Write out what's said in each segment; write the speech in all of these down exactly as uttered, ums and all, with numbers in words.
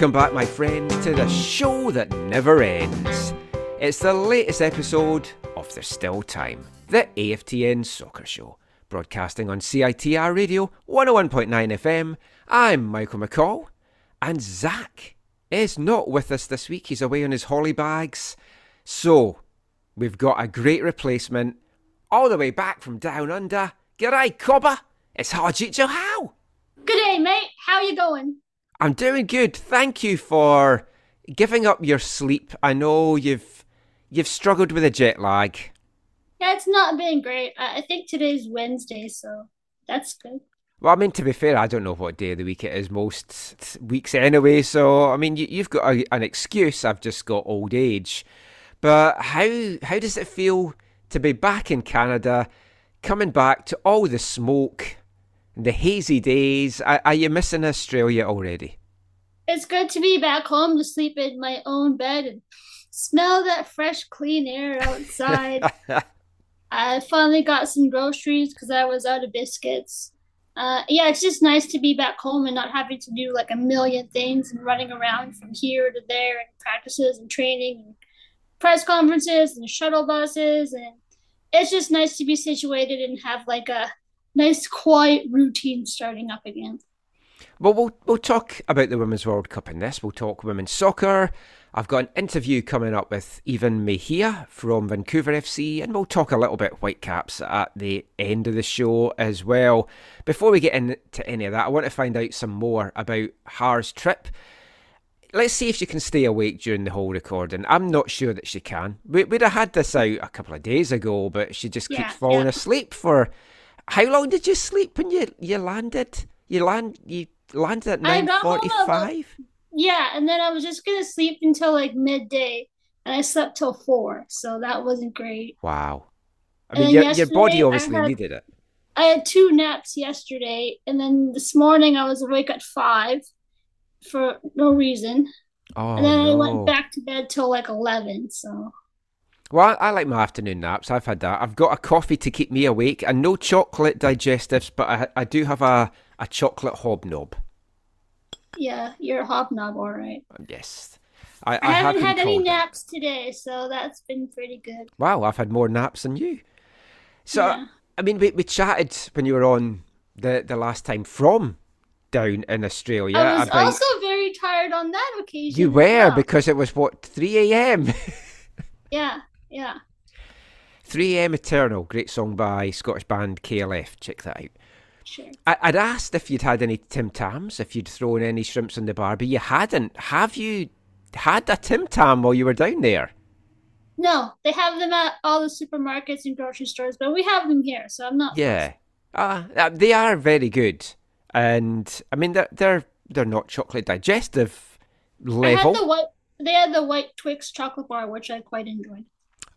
Welcome back, my friends, to the show that never ends. It's the latest episode of There's Still Time, the A F T N Soccer Show, broadcasting on C I T R Radio one oh one point nine F M. I'm Michael McCall, and Zach is not with us this week. He's away on his holly bags. So, we've got a great replacement, all the way back from Down Under. G'day, Cobber. It's Harjeet Johal. G'day, mate. How you going? I'm doing good. Thank you for giving up your sleep. I know you've you've struggled with a jet lag. Yeah, it's not been great. I think today's Wednesday, so that's good. Well, I mean, to be fair, I don't know what day of the week it is most weeks anyway. So, I mean, you, you've got a, an excuse. I've just got old age. But how how does it feel to be back in Canada, coming back to all the smoke? The hazy days. Are, are you missing Australia already? It's good to be back home to sleep in my own bed and smell that fresh, clean air outside. I finally got some groceries because I was out of biscuits. Uh, yeah, it's just nice to be back home and not having to do like a million things and running around from here to there and practices and training and press conferences and shuttle buses. And it's just nice to be situated and have like a nice, quiet routine starting up again. Well, we'll we'll talk about the Women's World Cup in this. We'll talk women's soccer. I've got an interview coming up with Ivan Mejia from Vancouver F C, and we'll talk a little bit Whitecaps at the end of the show as well. Before we get into any of that, I want to find out some more about Har's trip. Let's see if she can stay awake during the whole recording. I'm not sure that she can. We, we'd have had this out a couple of days ago, but she just yeah, keeps falling yeah. asleep for... How long did you sleep when you, you landed? You land you landed at nine forty-five. Yeah, and then I was just gonna sleep until like midday, and I slept till four, so that wasn't great. Wow, I mean your, your body obviously had, needed it. I had two naps yesterday, and then this morning I was awake at five for no reason. Oh, and then no. I went back to bed till like eleven. So. Well, I like my afternoon naps. I've had that. I've got a coffee to keep me awake and no chocolate digestives, but I, I do have a, a chocolate hobnob. Yeah, you're a hobnob, all right. Yes. I, I, I haven't had any naps today, so that's been pretty good. Wow, I've had more naps than you. So, yeah. I mean, we, we chatted when you were on the, the last time from down in Australia. I was about... also very tired on that occasion. You were, yeah. Because it was, what, three a.m.? Yeah. Yeah. three a.m. Eternal, great song by Scottish band K L F. Check that out. Sure. I, I'd asked if you'd had any Tim Tams, if you'd thrown any shrimps on the bar, but you hadn't. Have you had a Tim Tam while you were down there? No, they have them at all the supermarkets and grocery stores, but we have them here, so I'm not. Yeah, uh, they are very good, and I mean they're they're they're not chocolate digestive level. I had the white, they had the white Twix chocolate bar, which I quite enjoyed.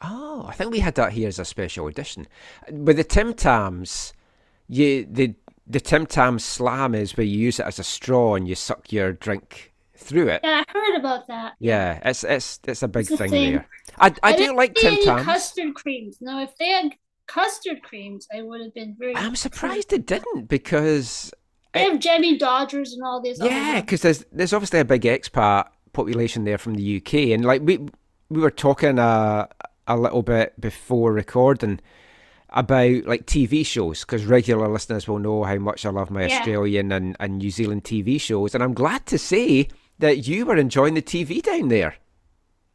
Oh, I think we had that here as a special edition. With the Tim Tams, you the the Tim Tam slam is where you use it as a straw and you suck your drink through it. Yeah, I heard about that. Yeah, it's it's it's a big it's a thing, thing there. I I, I do like Tim Tams. Any custard creams. Now, if they had custard creams, I would have been very. I'm surprised they didn't because they it, have Jemmy Dodgers and all these. Yeah, because there's there's obviously a big expat population there from the U K, and like we we were talking uh. a little bit before recording about like T V shows, because regular listeners will know how much I love my yeah. Australian and, and New Zealand T V shows, and I'm glad to say that you were enjoying the T V down there.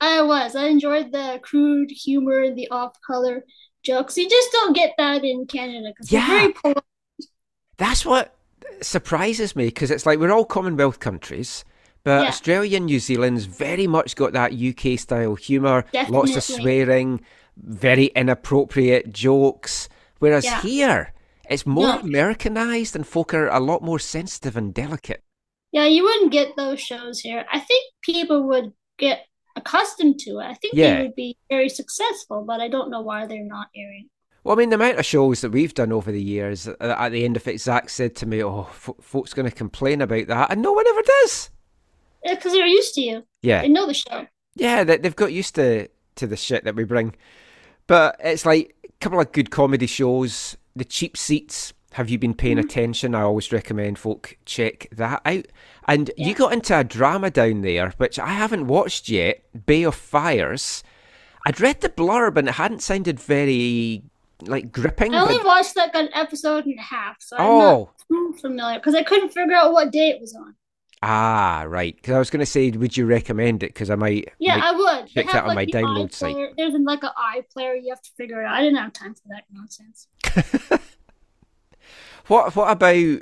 I was. I enjoyed the crude humour, the off-colour jokes. You just don't get that in Canada because yeah. we're very polite. That's what surprises me, because it's like we're all Commonwealth countries, but yeah. Australia and New Zealand's very much got that U K-style humour, lots of swearing, very inappropriate jokes, whereas yeah. here it's more no. Americanised and folk are a lot more sensitive and delicate. Yeah, you wouldn't get those shows here. I think people would get accustomed to it. I think yeah. they would be very successful, but I don't know why they're not airing. Well, I mean, the amount of shows that we've done over the years, uh, at the end of it, Zach said to me, oh, f- folks going to complain about that, and no one ever does. Yeah, because they're used to you. Yeah. They know the show. Yeah, they, they've got used to, to the shit that we bring. But it's like a couple of good comedy shows, the cheap seats. Have you been paying mm-hmm. attention? I always recommend folk check that out. And yeah. you got into a drama down there, which I haven't watched yet, Bay of Fires. I'd read the blurb and it hadn't sounded very, like, gripping. I only but... watched, like, an episode and a half, so oh. I'm not too familiar, because I couldn't figure out what day it was on. Ah, right. Because I was going to say, would you recommend it? Because I might. Yeah, might I would. Check that on like my download site. There's like an iPlayer. You have to figure it out. I didn't have time for that nonsense. What What about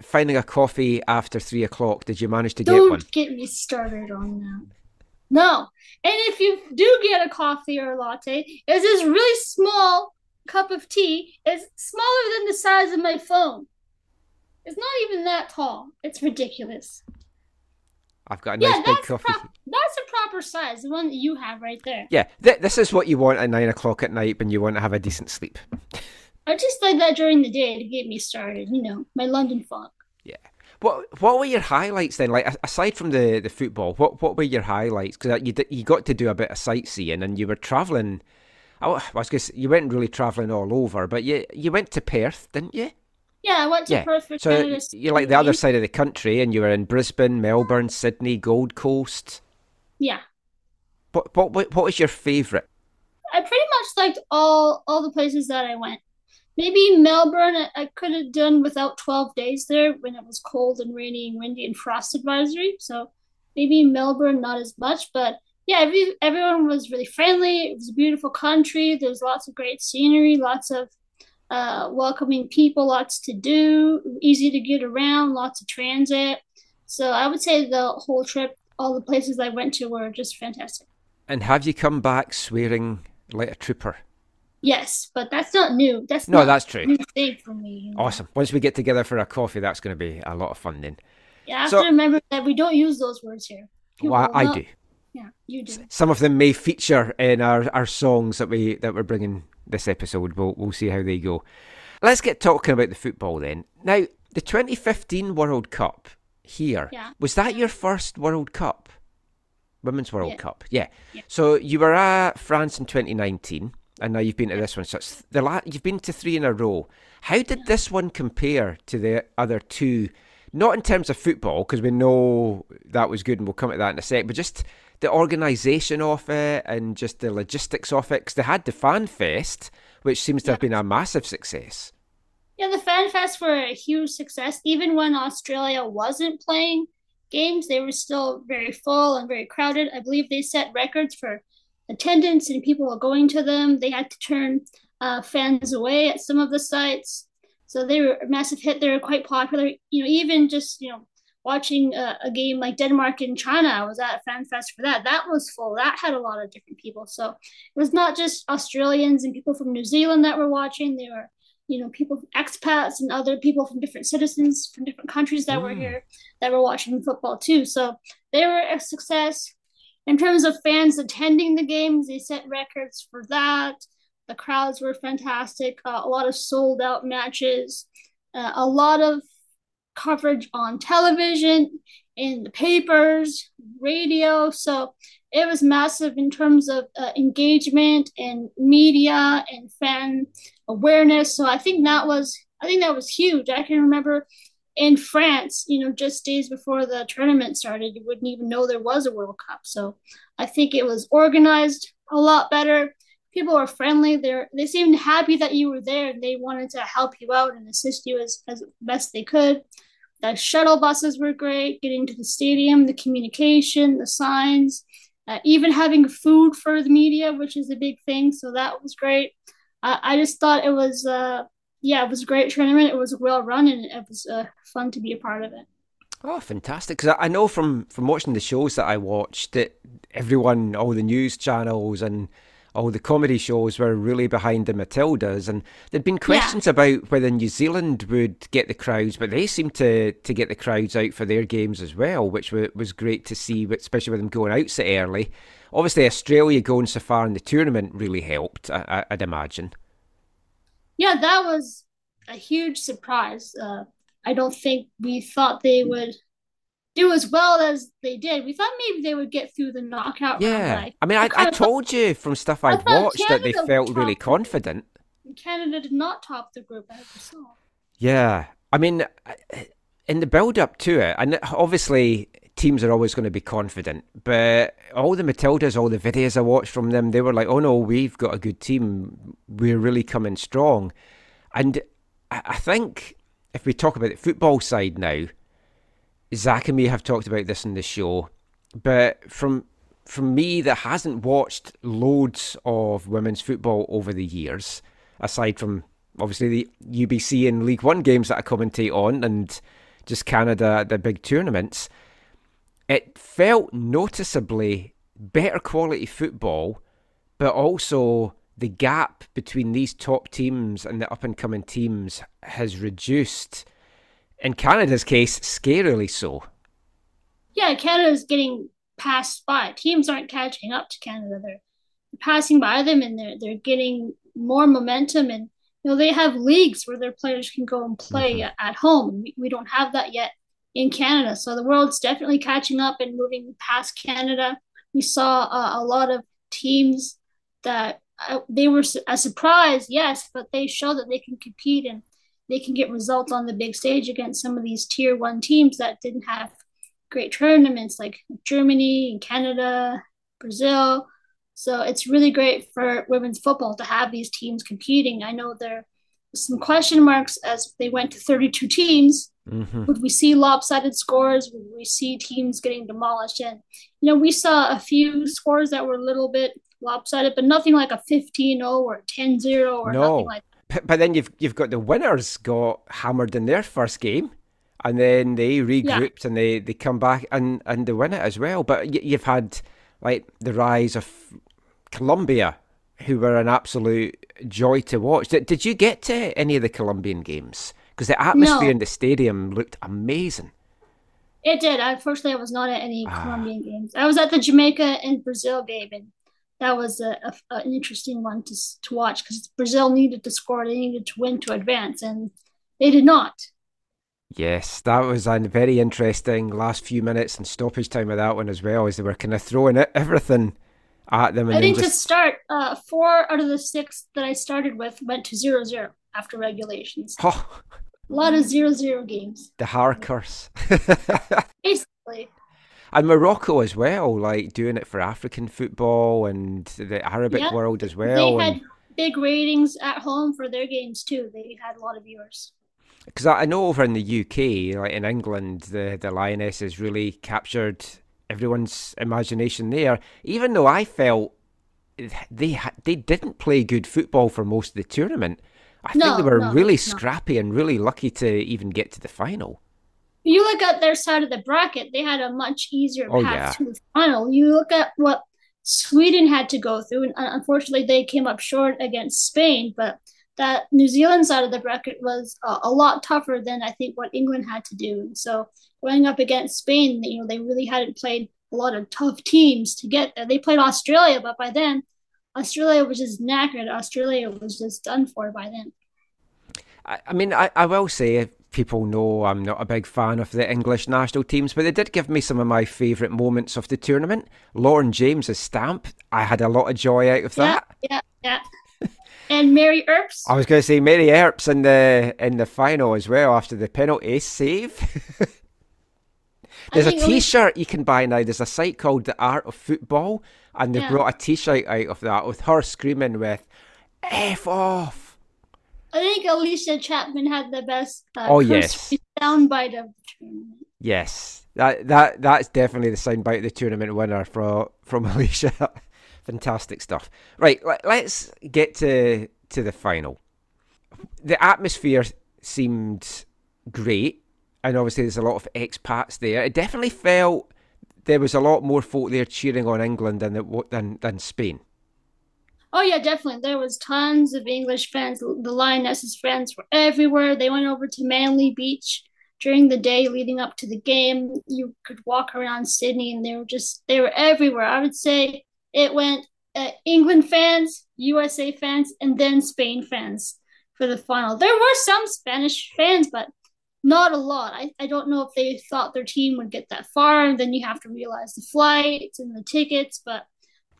finding a coffee after three o'clock? Did you manage to Don't get one? Don't get me started on that. No. And if you do get a coffee or a latte, it's this really small cup of tea. It's smaller than the size of my phone. It's not even that tall. It's ridiculous. I've got a nice yeah, big coffee. Pro- that's a proper size, the one that you have right there. Yeah, th- this is what you want at nine o'clock at night when you want to have a decent sleep. I just like that during the day to get me started, you know, my London fog. Yeah. What What were your highlights then? Like, aside from the, the football, what, what were your highlights? Because you, you got to do a bit of sightseeing and you were travelling. I was going to say, you weren't really travelling all over, but you, you went to Perth, didn't you? Yeah, I went to yeah. Perth for Canada. So you're like the other side of the country, and you were in Brisbane, Melbourne, Sydney, Gold Coast. Yeah. What what what was your favourite? I pretty much liked all all the places that I went. Maybe Melbourne, I, I could have done without twelve days there when it was cold and rainy and windy and frost advisory. So maybe Melbourne not as much, but yeah, every, everyone was really friendly. It was a beautiful country. There was lots of great scenery, lots of Uh, welcoming people, lots to do, easy to get around, lots of transit. So I would say the whole trip, all the places I went to were just fantastic. And have you come back swearing like a trooper? Yes, but that's not new. That's no, not that's true. New thing for me. You know? Awesome. Once we get together for a coffee, that's going to be a lot of fun then. Yeah, I have so, to remember that we don't use those words here. People well, I, I do. Yeah, you do. Some of them may feature in our, our songs that we that we're bringing. This episode, we'll, we'll see how they go. Let's get talking about the football then. Now, the twenty fifteen World Cup here, yeah. was that your first World Cup? Women's World yeah. Cup, yeah. yeah. So you were at France in twenty nineteen, and now you've been to yeah. this one. So it's the la- you've been to three in a row. How did yeah. this one compare to the other two? Not in terms of football, because we know that was good, and we'll come to that in a sec, but just the organisation of it and just the logistics of it, because they had the Fan Fest, which seems to yeah. have been a massive success. Yeah, the Fan Fest were a huge success. Even when Australia wasn't playing games, they were still very full and very crowded. I believe they set records for attendance and people were going to them. They had to turn uh, fans away at some of the sites. So they were a massive hit. They were quite popular. You know, even just, you know, watching a, a game like Denmark and China, I was at a fan fest for that. That was full. That had a lot of different people. So it was not just Australians and people from New Zealand that were watching. There were, you know, people, expats and other people from different citizens from different countries that mm. were here that were watching football too. So they were a success. In terms of fans attending the games, they set records for that. The crowds were fantastic. Uh, a lot of sold out matches. Uh, a lot of coverage on television, in the papers, radio. So it was massive in terms of uh, engagement and media and fan awareness. So I think that was I think that was huge. I can remember in France, you know, just days before the tournament started, you wouldn't even know there was a World Cup. So I think it was organized a lot better. people were friendly. They they seemed happy that you were there, and they wanted to help you out and assist you as, as best they could. The shuttle buses were great, getting to the stadium, the communication, the signs, uh, even having food for the media, which is a big thing. So that was great. Uh, I just thought it was, uh, yeah, it was a great tournament. It was well run, and it was uh, fun to be a part of it. Oh, fantastic. Because I know from, from watching the shows that I watched that everyone, all the news channels and all the comedy shows were really behind the Matildas. And there'd been questions yeah. about whether New Zealand would get the crowds, but they seemed to, to get the crowds out for their games as well, which was great to see, especially with them going out so early. Obviously, Australia going so far in the tournament really helped, I, I'd imagine. Yeah, that was a huge surprise. Uh, I don't think we thought they would do as well as they did. We thought maybe they would get through the knockout yeah. round. Yeah, like, I mean, I, I told thought, you from stuff I'd I watched Canada that they felt really confident. Canada did not top the group I ever saw. Yeah, I mean, in the build-up to it, and obviously teams are always going to be confident, but all the Matildas, all the videos I watched from them, they were like, oh no, we've got a good team. We're really coming strong. And I think if we talk about the football side now, Zach and me have talked about this in the show, but from from me that hasn't watched loads of women's football over the years, aside from obviously the U B C and League One games that I commentate on and just Canada, the big tournaments, it felt noticeably better quality football, but also the gap between these top teams and the up-and-coming teams has reduced. In Canada's case, scarily so. Yeah, Canada's getting passed by. Teams aren't catching up to Canada. They're passing by them, and they're they're getting more momentum. And you know, they have leagues where their players can go and play mm-hmm. at home. We, we don't have that yet in Canada. So the world's definitely catching up and moving past Canada. We saw uh, a lot of teams that uh, they were a surprise, yes, but they showed that they can compete and they can get results on the big stage against some of these tier one teams that didn't have great tournaments, like Germany and Canada, Brazil. So it's really great for women's football to have these teams competing. I know there are some question marks as they went to thirty-two teams. Mm-hmm. Would we see lopsided scores? Would we see teams getting demolished? And, you know, we saw a few scores that were a little bit lopsided, but nothing like a fifteen oh or ten oh or no. nothing like that. But then you've you've got the winners got hammered in their first game, and then they regrouped yeah. and they, they come back and, and they win it as well. But you've had like the rise of Colombia, who were an absolute joy to watch. Did, did you get to any of the Colombian games? Because the atmosphere no. in the stadium looked amazing. It did. Unfortunately, I was not at any ah. Colombian games. I was at the Jamaica and Brazil game, and that was a, a, an interesting one to to watch because Brazil needed to score. They needed to win to advance, and they did not. Yes, that was a very interesting last few minutes and stoppage time of that one as well, as they were kind of throwing everything at them. And I think just... to start, uh, four out of the six that I started with went to zero zero after regulations. Oh. A lot of zero zero games. The Harkers. Basically. And Morocco as well, like doing it for African football and the Arabic yep. world as well. They had and... big ratings at home for their games too. They had a lot of viewers. Because I know over in the U K, like in England, the, the Lionesses really captured everyone's imagination there. Even though I felt they they didn't play good football for most of the tournament. I no, think they were no, really scrappy and really lucky to even get to the final. You look at their side of the bracket, they had a much easier oh, path yeah. to the final. You look at what Sweden had to go through, and unfortunately they came up short against Spain, but that New Zealand side of the bracket was a, a lot tougher than I think what England had to do. And so going up against Spain, you know, they really hadn't played a lot of tough teams to get there. They played Australia, but by then, Australia was just knackered. Australia was just done for by then. I, I mean, I, I will say, people know I'm not a big fan of the English national teams, but they did give me some of my favourite moments of the tournament. Lauren James's stamp, I had a lot of joy out of yeah, that. Yeah, yeah. And Mary Earps. I was going to say Mary Earps in the in the final as well after the penalty save. There's a T-shirt you can buy now. There's a site called The Art of Football, and they yeah. brought a T-shirt out of that with her screaming with "F off." I think Alicia Chapman had the best. Uh, oh yes, soundbite of the tournament. Yes, that that that's definitely the soundbite of the tournament winner from from Alicia. Fantastic stuff. Right, let, let's get to to the final. The atmosphere seemed great, and obviously there's a lot of expats there. It definitely felt there was a lot more folk there cheering on England than the, than, than Spain. Oh yeah, definitely. There was tons of English fans. The Lionesses fans were everywhere. They went over to Manly Beach during the day leading up to the game. You could walk around Sydney, and they were just they were everywhere. I would say it went uh, England fans, U S A fans, and then Spain fans for the final. There were some Spanish fans, but not a lot. I, I don't know if they thought their team would get that far, and then you have to realize the flights and the tickets. But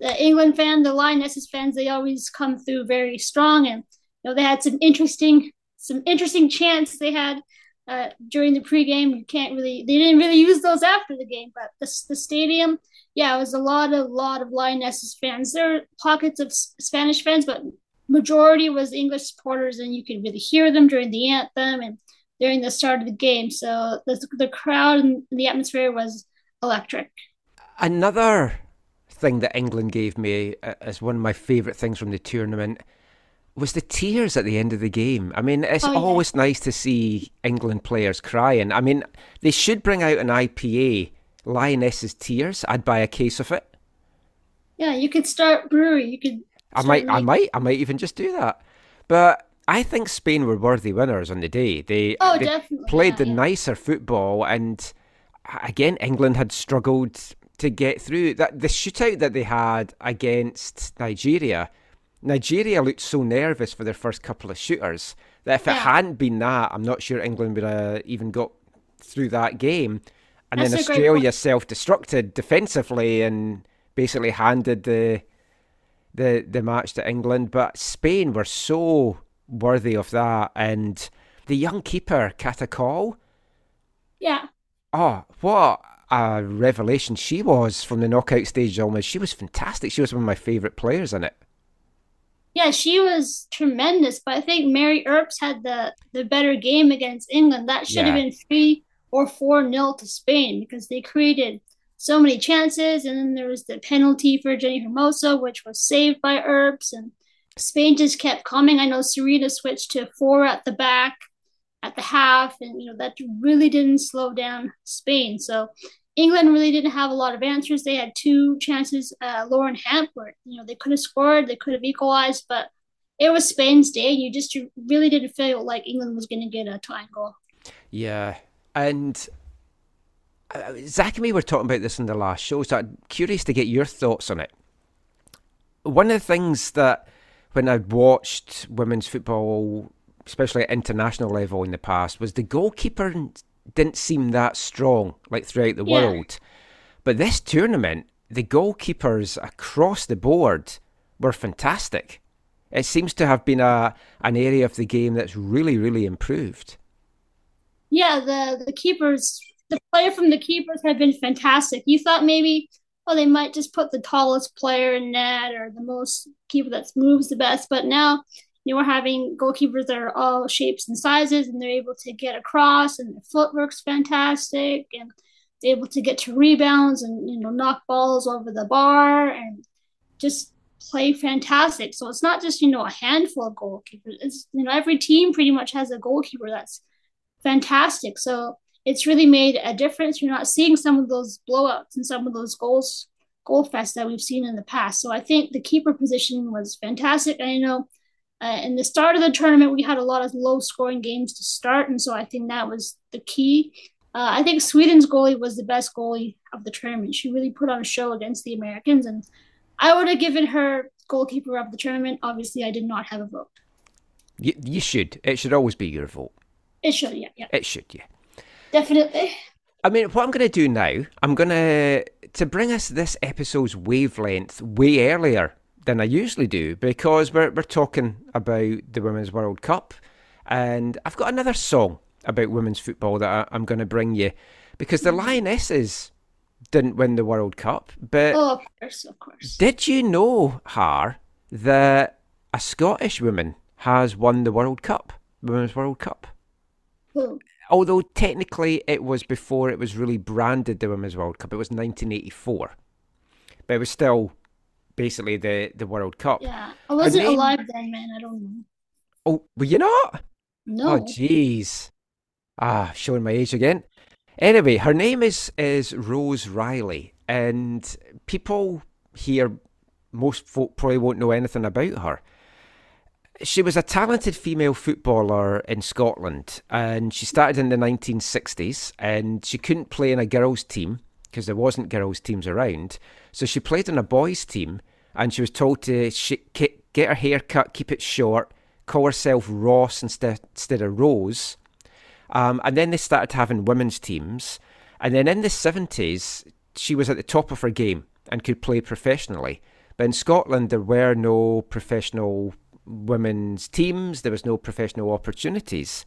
the England fan, the Lionesses fans, they always come through very strong. And you know, they had some interesting some interesting chants they had uh, during the pregame. You can't really they didn't really use those after the game. But the the stadium, yeah, it was a lot a lot of Lionesses fans. There were pockets of Spanish fans, but majority was English supporters, and you could really hear them during the anthem and during the start of the game. So the, the crowd and the atmosphere was electric. Another thing that England gave me as one of my favourite things from the tournament was the tears at the end of the game. I mean, it's oh, yeah. always nice to see England players crying. I mean, they should bring out an I P A, Lionesses Tears. I'd buy a case of it. Yeah, you could start brewery. You could I might, I might, I might even just do that. But I think Spain were worthy winners on the day. They, oh, they played yeah, the yeah. nicer football, and again, England had struggled to get through. That the shootout that they had against Nigeria, Nigeria looked so nervous for their first couple of shooters that if yeah. it hadn't been that, I'm not sure England would have even got through that game. And That's then Australia self-destructed defensively and basically handed the. The, the match to England, but Spain were so worthy of that. And the young keeper, Catacall. Yeah. Oh, what a revelation she was from the knockout stage almost. She was fantastic. She was one of my favourite players in it. Yeah, she was tremendous, but I think Mary Earps had the, the better game against England. That should yeah. have been three or four nil to Spain because they created so many chances, and then there was the penalty for Jenny Hermoso, which was saved by Earps, and Spain just kept coming. I know Serena switched to four at the back, at the half, and you know that really didn't slow down Spain. So England really didn't have a lot of answers. They had two chances, uh, Lauren Hampert. You know they could have scored, they could have equalized, but it was Spain's day. You just really didn't feel like England was going to get a tying goal. Yeah, and. Zach and me were talking about this in the last show, so I'm curious to get your thoughts on it. One of the things that, when I'd watched women's football, especially at international level in the past, was the goalkeeper didn't seem that strong, like throughout the yeah. world. But this tournament, the goalkeepers across the board were fantastic. It seems to have been a an area of the game that's really, really improved. Yeah, the, the keepers... The player from the keepers had been fantastic. You thought maybe, oh, they might just put the tallest player in net or the most keeper that moves the best. But now, you know, we're having goalkeepers that are all shapes and sizes, and they're able to get across, and their footwork's fantastic, and they're able to get to rebounds and, you know, knock balls over the bar and just play fantastic. So it's not just, you know, a handful of goalkeepers. It's, you know, every team pretty much has a goalkeeper that's fantastic. So it's really made a difference. You're not seeing some of those blowouts and some of those goals, goal fests that we've seen in the past. So I think the keeper position was fantastic. And I know uh, in the start of the tournament, we had a lot of low-scoring games to start, and so I think that was the key. Uh, I think Sweden's goalie was the best goalie of the tournament. She really put on a show against the Americans, and I would have given her goalkeeper of the tournament. Obviously, I did not have a vote. You, you should. It should always be your vote. It should, yeah. yeah. It should, yeah. Definitely. I mean, what I'm going to do now, I'm going to, to bring us this episode's wavelength way earlier than I usually do, because we're we're talking about the Women's World Cup, and I've got another song about women's football that I, I'm going to bring you, because the Lionesses didn't win the World Cup, but oh, of course, of course. Did you know, Har, that a Scottish woman has won the World Cup, Women's World Cup? Oh. Although technically it was before it was really branded the Women's World Cup. It was nineteen eighty-four, but it was still basically the, the World Cup. Yeah, I wasn't then, alive then, man. I don't know. Oh, were you not? No. Oh, jeez. Ah, showing my age again. Anyway, her name is, is Rose Reilly, and people here, most folk probably won't know anything about her. She was a talented female footballer in Scotland, and she started in the nineteen sixties, and she couldn't play in a girls' team because there wasn't girls' teams around. So she played in a boys' team, and she was told to sh- get her hair cut, keep it short, call herself Ross instead, instead of Rose. Um, and then they started having women's teams. And then in the seventies, she was at the top of her game and could play professionally. But in Scotland, there were no professional women's teams. There was no professional opportunities.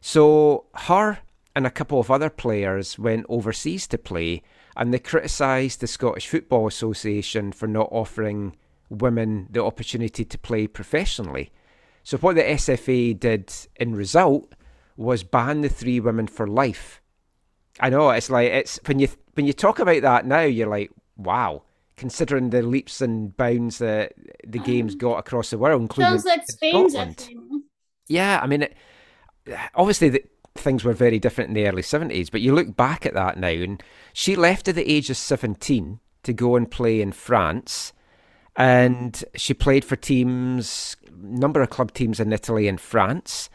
So her and a couple of other players went overseas to play, and they criticised the Scottish Football Association for not offering women the opportunity to play professionally. So what the S F A did in result was ban the three women for life. I know, it's like, it's when you when you talk about that now, you're like, wow, considering the leaps and bounds that the um, game's got across the world, including sounds like Spain's Scotland. Yeah, I mean, it, obviously the, things were very different in the early seventies, but you look back at that now, and she left at the age of seventeen to go and play in France, and she played for teams, number of club teams in Italy and France.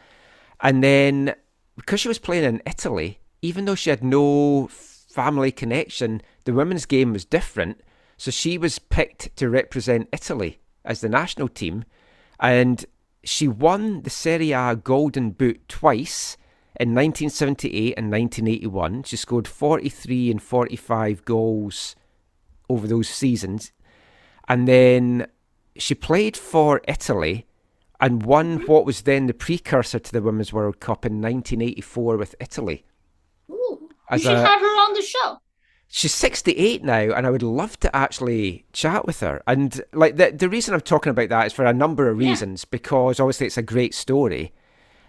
And then, because she was playing in Italy, even though she had no family connection, the women's game was different. So she was picked to represent Italy as the national team. And she won the Serie A Golden Boot twice, in nineteen seventy-eight and nineteen eighty-one. She scored forty-three and forty-five goals over those seasons. And then she played for Italy and won what was then the precursor to the Women's World Cup in nineteen eighty-four with Italy. Ooh, you should a, have her on the show. She's sixty-eight now, and I would love to actually chat with her. And like the the reason I'm talking about that is for a number of reasons, yeah. because obviously it's a great story.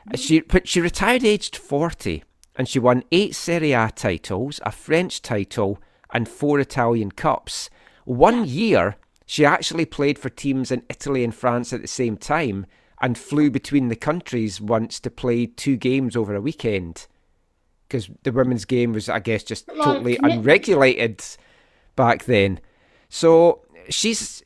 Mm-hmm. She but she retired aged forty, and she won eight Serie A titles, a French title, and four Italian cups. One yeah. year... She actually played for teams in Italy and France at the same time and flew between the countries once to play two games over a weekend, because the women's game was, I guess, just totally unregulated back then. So she's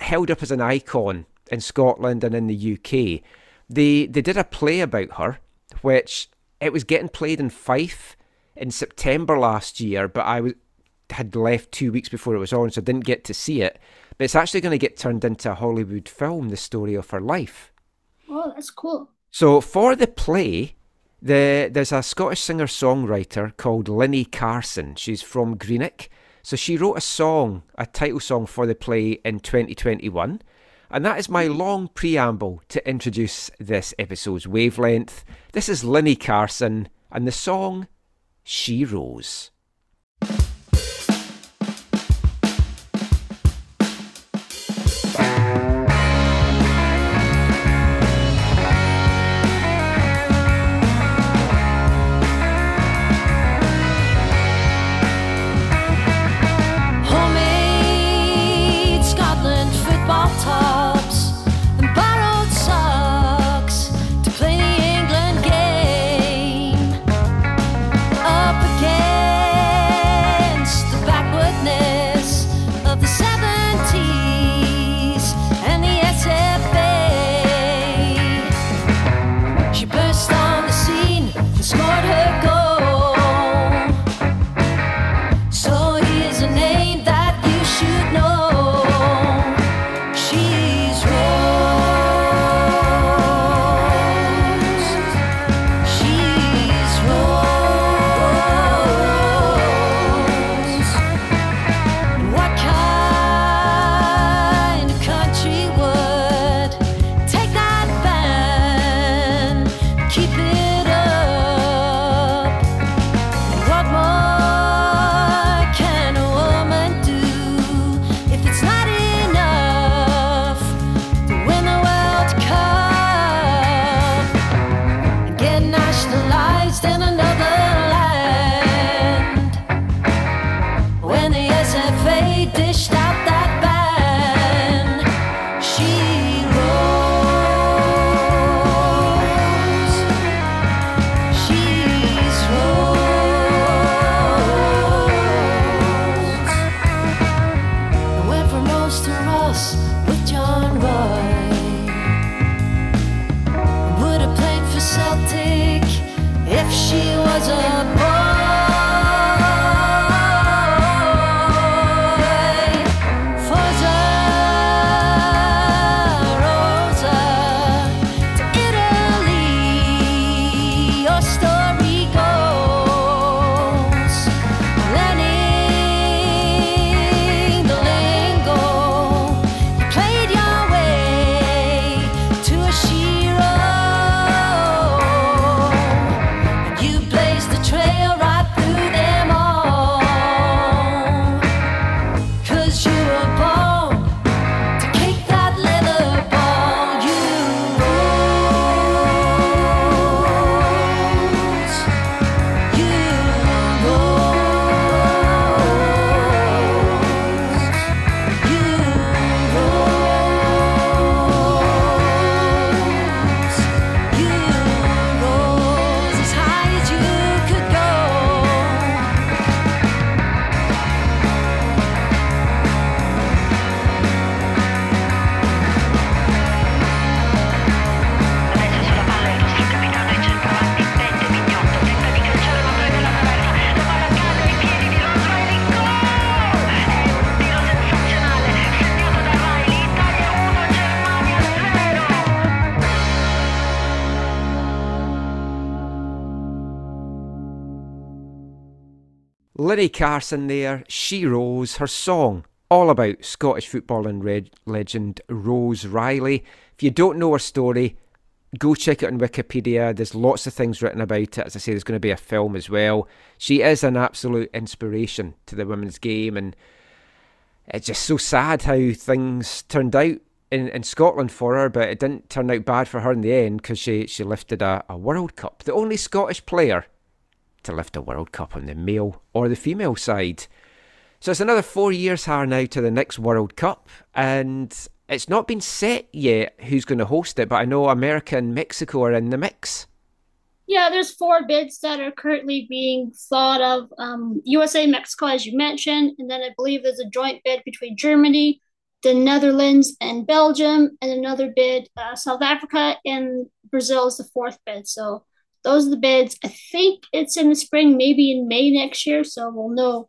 held up as an icon in Scotland and in the U K. They, they did a play about her, which it was getting played in Fife in September last year, but I was... had left two weeks before it was on, so I didn't get to see it. But it's actually going to get turned into a Hollywood film, the story of her life. Oh, that's cool. So for the play, the, there's a Scottish singer-songwriter called Lynnie Carson. She's from Greenock. So she wrote a song, a title song for the play in twenty twenty-one. And that is my long preamble to introduce this episode's wavelength. This is Lynnie Carson and the song She Rose. Play the England game up again. lights in another land. When the S F A dished out that ban, she rose. She's rose. I went from Rose to Ross with John Roy. Celtic, if she was a boy, Forza Rosa to Italy, your story goes. Learning the lingo, you played your way to a shiro. Lynnie Carson there, She Rose, her song, all about Scottish football and red legend Rose Reilly. If you don't know her story, go check it on Wikipedia. There's lots of things written about it. As I say, there's going to be a film as well. She is an absolute inspiration to the women's game, and it's just so sad how things turned out in, in Scotland for her, but it didn't turn out bad for her in the end, because she, she lifted a, a World Cup. The only Scottish player to lift a World Cup on the male or the female side. So it's another four years her now to the next World Cup, and it's not been set yet who's going to host it, but I know America and Mexico are in the mix. Yeah, there's four bids that are currently being thought of. Um, U S A, Mexico, as you mentioned, and then I believe there's a joint bid between Germany, the Netherlands, and Belgium, and another bid, uh, South Africa, and Brazil is the fourth bid, so those are the bids. I think it's in the spring, maybe in May next year, so we'll know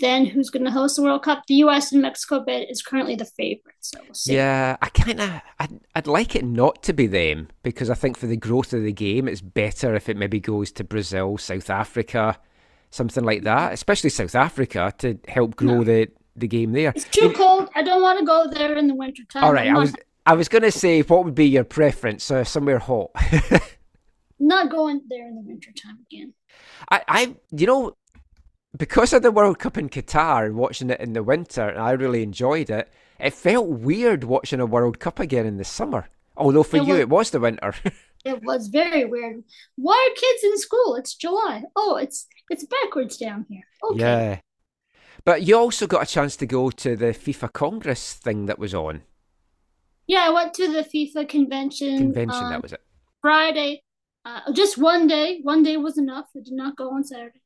then who's going to host the World Cup. The U S and Mexico bid is currently the favourite, so we'll see. Yeah, I kind of, I'd, I'd like it not to be them, because I think for the growth of the game, it's better if it maybe goes to Brazil, South Africa, something like that, especially South Africa, to help grow no. the, the game there. It's too it, cold. I don't want to go there in the wintertime. All right, I was, I was going to say, what would be your preference? Uh, somewhere hot. Not going there in the wintertime again. I, I, you know, because of the World Cup in Qatar and watching it in the winter, and I really enjoyed it, it felt weird watching a World Cup again in the summer. Although for it you, was, it was the winter. It was very weird. Why are kids in school? It's July. Oh, it's it's backwards down here. Okay. Yeah. But you also got a chance to go to the FIFA Congress thing that was on. Yeah, I went to the FIFA convention. Convention, that was it. Friday. Uh, just one day. One day was enough. I did not go on Saturday.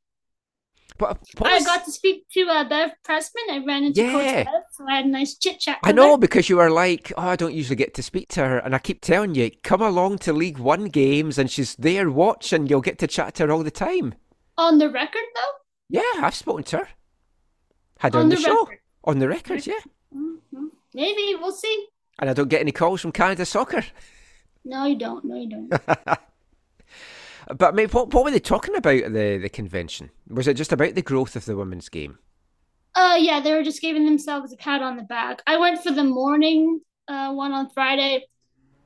But I got to speak to uh, Bev Pressman. I ran into yeah. Coach Bev, so I had a nice chit-chat with I know, her. Because you were like, oh, I don't usually get to speak to her. And I keep telling you, come along to League One games and she's there watching. You'll get to chat to her all the time. On the record, though? Yeah, I've spoken to her. Had her on, on the, the show. Record. On the record, yeah. Mm-hmm. Maybe, we'll see. And I don't get any calls from Canada Soccer. No, you don't. No, you don't. But I mean, what, what were they talking about at the, the convention? Was it just about the growth of the women's game? Uh, yeah, they were just giving themselves a pat on the back. I went for the morning uh, one on Friday,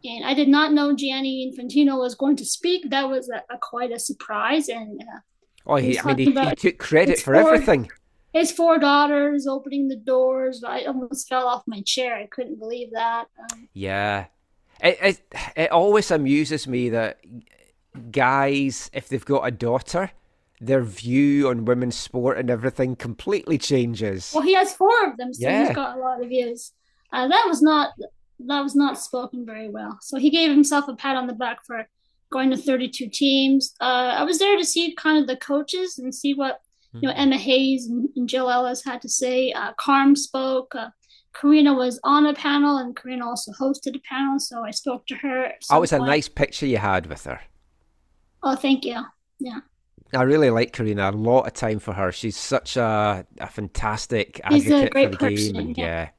and I did not know Gianni Infantino was going to speak. That was a, a, quite a surprise. And uh, oh, he, I mean, he, he took credit for four, everything. His four daughters opening the doors. I almost fell off my chair. I couldn't believe that. Um, yeah. It, it, it always amuses me that guys, if they've got a daughter, their view on women's sport and everything completely changes. Well, he has four of them, so yeah. he's got a lot of views. Uh, that was not that was not spoken very well. So he gave himself a pat on the back for going to thirty-two teams. Uh, I was there to see kind of the coaches and see what you know Emma Hayes and, and Jill Ellis had to say. Uh, Carm spoke. Uh, Karina was on a panel, and Karina also hosted a panel, so I spoke to her. Oh, it was a nice picture you had with her. Oh, thank you. Yeah. I really like Karina. A lot of time for her. She's such a, a fantastic She's advocate a great for the person, game. And yeah. yeah.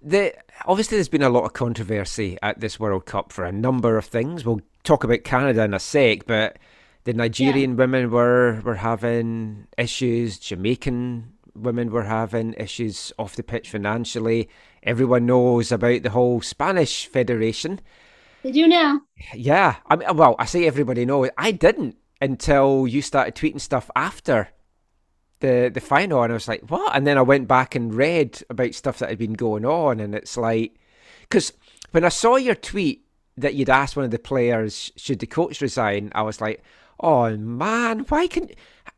The, obviously, there's been a lot of controversy at this World Cup for a number of things. We'll talk about Canada in a sec, but the Nigerian yeah. women were, were having issues. Jamaican women were having issues off the pitch financially. Everyone knows about the whole Spanish Federation. They do now. Yeah. I mean, well, I say everybody knows. I didn't until you started tweeting stuff after the the final, and I was like, what? And then I went back and read about stuff that had been going on, and it's like, because when I saw your tweet that you'd asked one of the players, should the coach resign, I was like, oh man, why can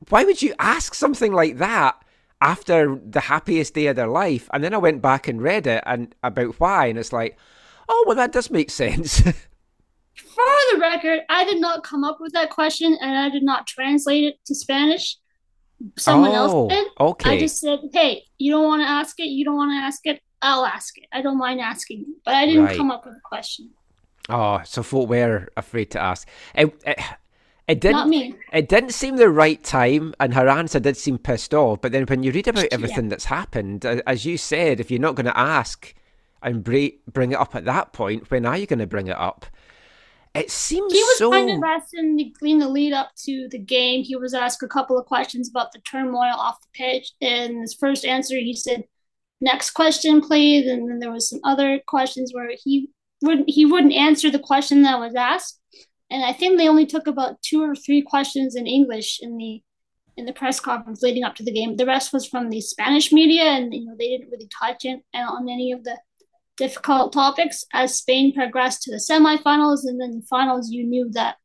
why would you ask something like that after the happiest day of their life? And then I went back and read it and about why, and it's like, oh well, that does make sense. For the record, I did not come up with that question, and I did not translate it to Spanish. Someone oh, else did. Okay. I just said, hey, you don't want to ask it, you don't want to ask it, I'll ask it. I don't mind asking you. But I didn't right. come up with a question. Oh, so folk were afraid to ask. It, it, it didn't, not me. It didn't seem the right time, and her answer did seem pissed off. But then when you read about everything yeah. that's happened, as you said, if you're not going to ask and bring it up at that point, when are you going to bring it up? It seems he was so... kind of asking in the lead up to the game. He was asked a couple of questions about the turmoil off the pitch. And his first answer, he said, "Next question, please." And then there was some other questions where he wouldn't he wouldn't answer the question that was asked. And I think they only took about two or three questions in English in the in the press conference leading up to the game. The rest was from the Spanish media, and you know they didn't really touch it on any of the difficult topics. As Spain progressed to the semifinals and then the finals, you knew that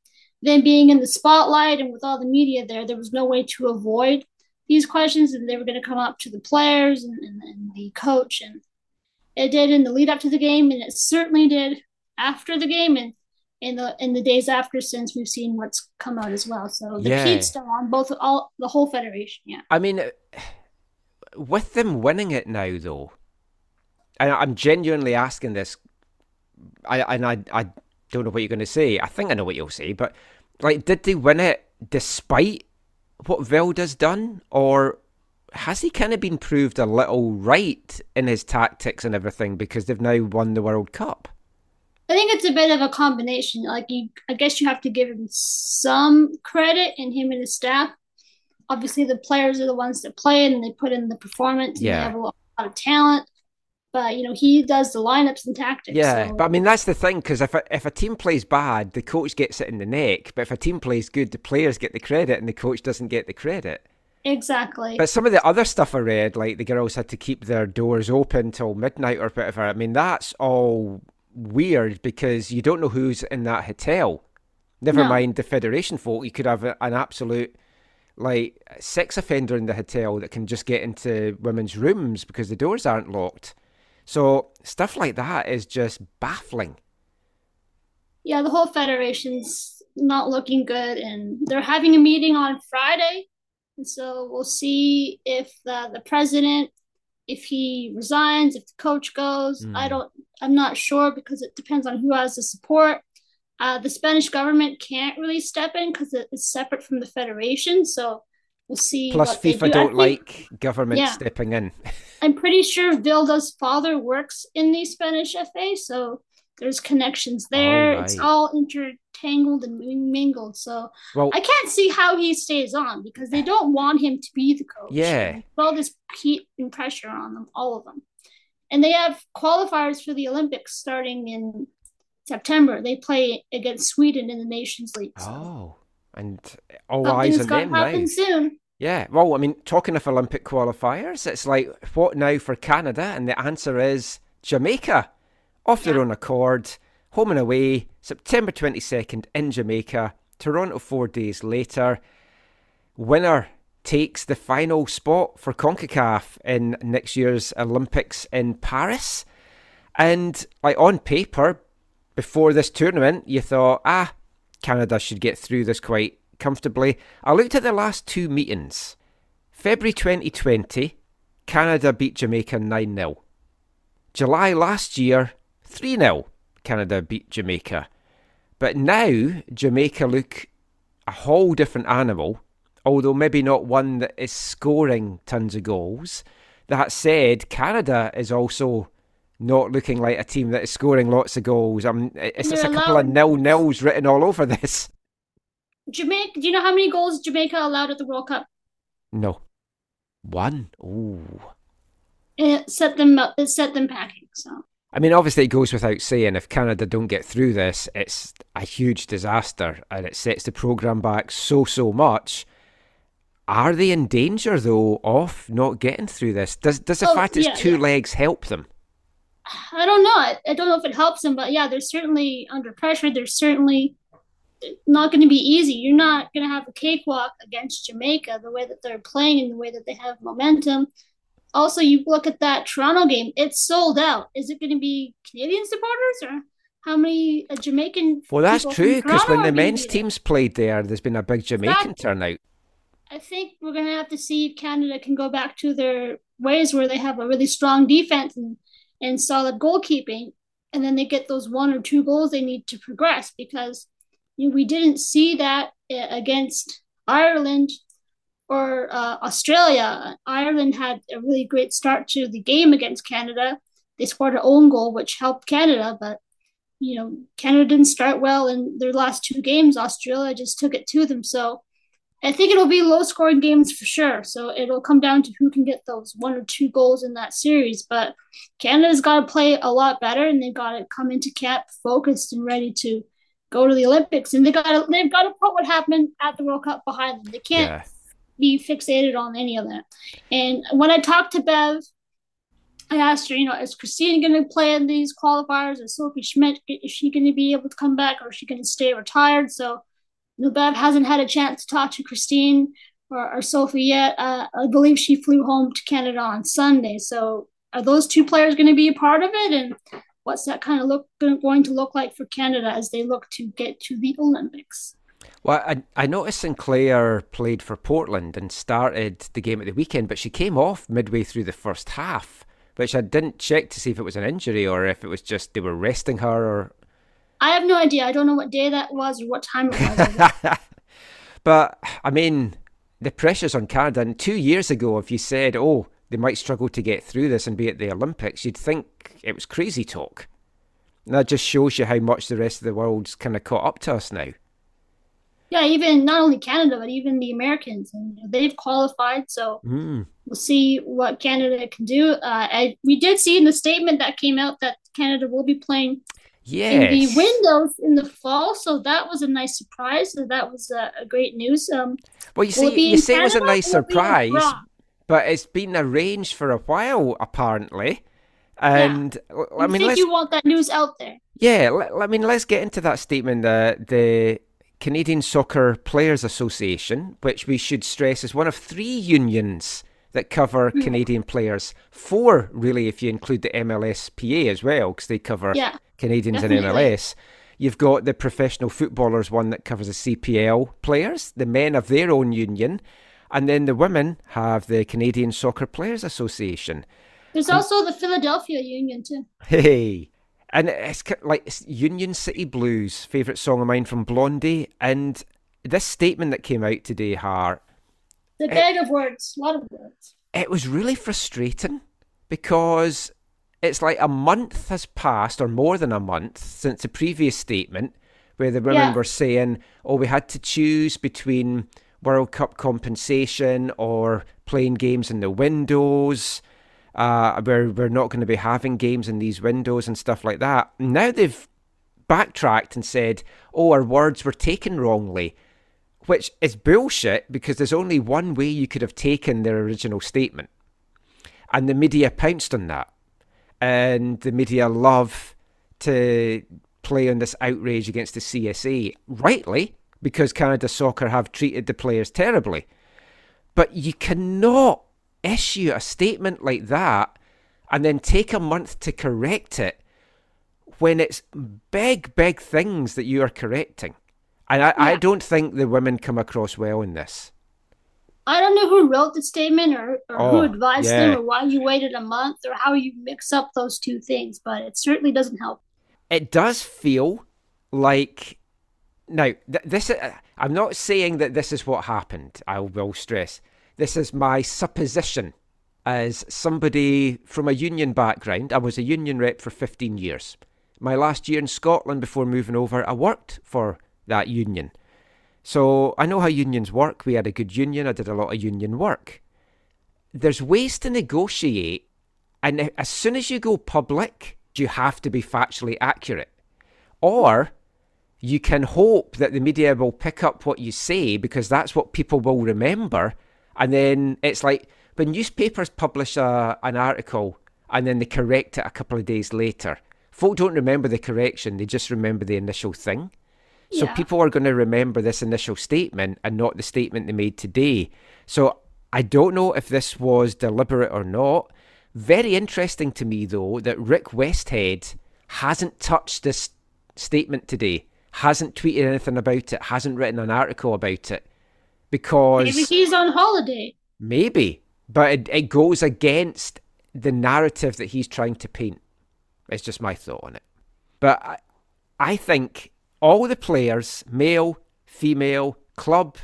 them being in the spotlight and with all the media there, there was no way to avoid these questions, and they were going to come up to the players and, and, and the coach, and it did in the lead up to the game, and it certainly did after the game, and in the in the days after, since we've seen what's come out as well. So the yeah. heat's still on, both all the whole federation. Yeah, I mean, with them winning it now though. And I'm genuinely asking this, I, and I, I don't know what you're going to say. I think I know what you'll say, but like, did they win it despite what Velda's done? Or has he kind of been proved a little right in his tactics and everything because they've now won the World Cup? I think it's a bit of a combination. Like, you, I guess you have to give him some credit, and him and his staff. Obviously, the players are the ones that play, and they put in the performance, yeah. and they have a lot of talent. But, you know, he does the lineups and tactics. Yeah, so. But I mean, that's the thing, because if a, if a team plays bad, the coach gets it in the neck. But if a team plays good, the players get the credit and the coach doesn't get the credit. Exactly. But some of the other stuff I read, like the girls had to keep their doors open till midnight or whatever. I mean, that's all weird because you don't know who's in that hotel. Never no. mind the Federation folk. You could have a, an absolute... like sex offender in the hotel that can just get into women's rooms because the doors aren't locked. So stuff like that is just baffling. Yeah, the whole federation's not looking good, and they're having a meeting on Friday. And so we'll see if the, the president, if he resigns, if the coach goes. Mm. I don't, I'm not sure because it depends on who has the support. Uh, the Spanish government can't really step in because it's separate from the federation. So we'll see. Plus, what FIFA they do. don't I think, like government yeah. stepping in. I'm pretty sure Vilda's father works in the Spanish F A, so there's connections there. All right. It's all intertangled and mingled. So well, I can't see how he stays on because they don't want him to be the coach. Yeah, they put all this heat and pressure on them, all of them, and they have qualifiers for the Olympics starting in September. They play against Sweden in the Nations League. So. Oh, and all eyes on them now. Happen soon. Yeah, well, I mean, talking of Olympic qualifiers, it's like, what now for Canada? And the answer is Jamaica, off yeah. their own accord, home and away, September twenty-second in Jamaica. Toronto four days later. Winner takes the final spot for CONCACAF in next year's Olympics in Paris. And like on paper, before this tournament, you thought, ah, Canada should get through this quite comfortably. I looked at the last two meetings. February twenty twenty, Canada beat Jamaica nine nil. July last year, three nil, Canada beat Jamaica. But now, Jamaica look a whole different animal, although maybe not one that is scoring tons of goals. That said, Canada is also not looking like a team that is scoring lots of goals. Um, it's just a couple of nil-nils written all over this. Jamaica, do you know how many goals Jamaica allowed at the World Cup? No. One? Ooh. It set them up, it set them packing, so. I mean, obviously it goes without saying, if Canada don't get through this, it's a huge disaster and it sets the programme back so, so much. Are they in danger, though, of not getting through this? Does does the oh, fact it's yeah, two yeah. legs help them? I don't know. I, I don't know if it helps them, but yeah, they're certainly under pressure. They're certainly not going to be easy. You're not going to have a cakewalk against Jamaica the way that they're playing and the way that they have momentum. Also, you look at that Toronto game. It's sold out. Is it going to be Canadian supporters or how many uh, Jamaican Well, that's true, because when the men's teams played there, there's been a big Jamaican turnout. I think we're going to have to see if Canada can go back to their ways where they have a really strong defense and, and solid goalkeeping, and then they get those one or two goals they need to progress, because you know, we didn't see that against Ireland or uh, Australia. Ireland had a really great start to the game against Canada. They scored an own goal, which helped Canada, but, you know, Canada didn't start well in their last two games. Australia just took it to them. So I think it'll be low-scoring games for sure. So it'll come down to who can get those one or two goals in that series. But Canada's got to play a lot better, and they've got to come into camp focused and ready to go to the Olympics. And they gotta, they've got to put what happened at the World Cup behind them. They can't... Yeah. be fixated on any of that. And when I talked to Bev, I asked her, you know, is Christine going to play in these qualifiers? Is Sophie Schmidt, is she going to be able to come back, or is she going to stay retired? So, you know, Bev hasn't had a chance to talk to Christine or, or Sophie yet. Uh, I believe she flew home to Canada on Sunday. So are those two players going to be a part of it? And what's that kind of look going to look like for Canada as they look to get to the Olympics? Well, I, I noticed Sinclair played for Portland and started the game at the weekend, but she came off midway through the first half, which I didn't check to see if it was an injury or if it was just they were resting her. Or I have no idea. I don't know what day that was or what time it was. But, I mean, the pressure's on Canada. And two years ago, if you said, oh, they might struggle to get through this and be at the Olympics, you'd think it was crazy talk. And that just shows you how much the rest of the world's kind of caught up to us now. Yeah, even not only Canada, but even the Americans. And they've qualified, so mm. we'll see what Canada can do. Uh, I, we did see in the statement that came out that Canada will be playing yes. in the windows in the fall, so that was a nice surprise. So that was uh, a great news. Um, well, you see, we'll you say Canada, it was a nice we'll surprise, but it's been arranged for a while, apparently. And yeah. I mean, think you want that news out there. Yeah, I mean, let's get into that statement. Uh, the Canadian Soccer Players Association, which we should stress is one of three unions that cover mm. Canadian players. Four, really, if you include the M L S P A as well, because they cover yeah, Canadians definitely. And M L S. You've got the Professional Footballers one that covers the C P L players. The men have their own union. And then the women have the Canadian Soccer Players Association. There's and, also the Philadelphia union, too. Hey! And it's like it's Union City Blues, favourite song of mine from Blondie. And this statement that came out today, Hart. The bag of words, a lot of words. It was really frustrating because it's like a month has passed, or more than a month, since the previous statement where the women yeah. were saying, oh, we had to choose between World Cup compensation or playing games in the windows. Uh, where we're not going to be having games in these windows and stuff like that. Now they've backtracked and said, oh, our words were taken wrongly, which is bullshit because there's only one way you could have taken their original statement. And the media pounced on that. And the media love to play on this outrage against the C S A, rightly, because Canada Soccer have treated the players terribly. But you cannot issue a statement like that and then take a month to correct it when it's big, big things that you are correcting. And I, yeah. I don't think the women come across well in this. I don't know who wrote the statement or, or oh, who advised yeah. them or why you waited a month or how you mix up those two things, but it certainly doesn't help. It does feel like... Now, th- this uh, I'm not saying that this is what happened, I will stress. This is my supposition as somebody from a union background. I was a union rep for fifteen years. My last year in Scotland before moving over, I worked for that union. So I know how unions work. We had a good union. I did a lot of union work. There's ways to negotiate. And as soon as you go public, you have to be factually accurate. Or you can hope that the media will pick up what you say because that's what people will remember. And then it's like when newspapers publish a, an article and then they correct it a couple of days later. Folk don't remember the correction. They just remember the initial thing. So yeah. people are going to remember this initial statement and not the statement they made today. So I don't know if this was deliberate or not. Very interesting to me, though, that Rick Westhead hasn't touched this statement today, hasn't tweeted anything about it, hasn't written an article about it, because... Maybe he's on holiday. Maybe, but it, it goes against the narrative that he's trying to paint. It's just my thought on it. But I, I think... all the players, male, female, club,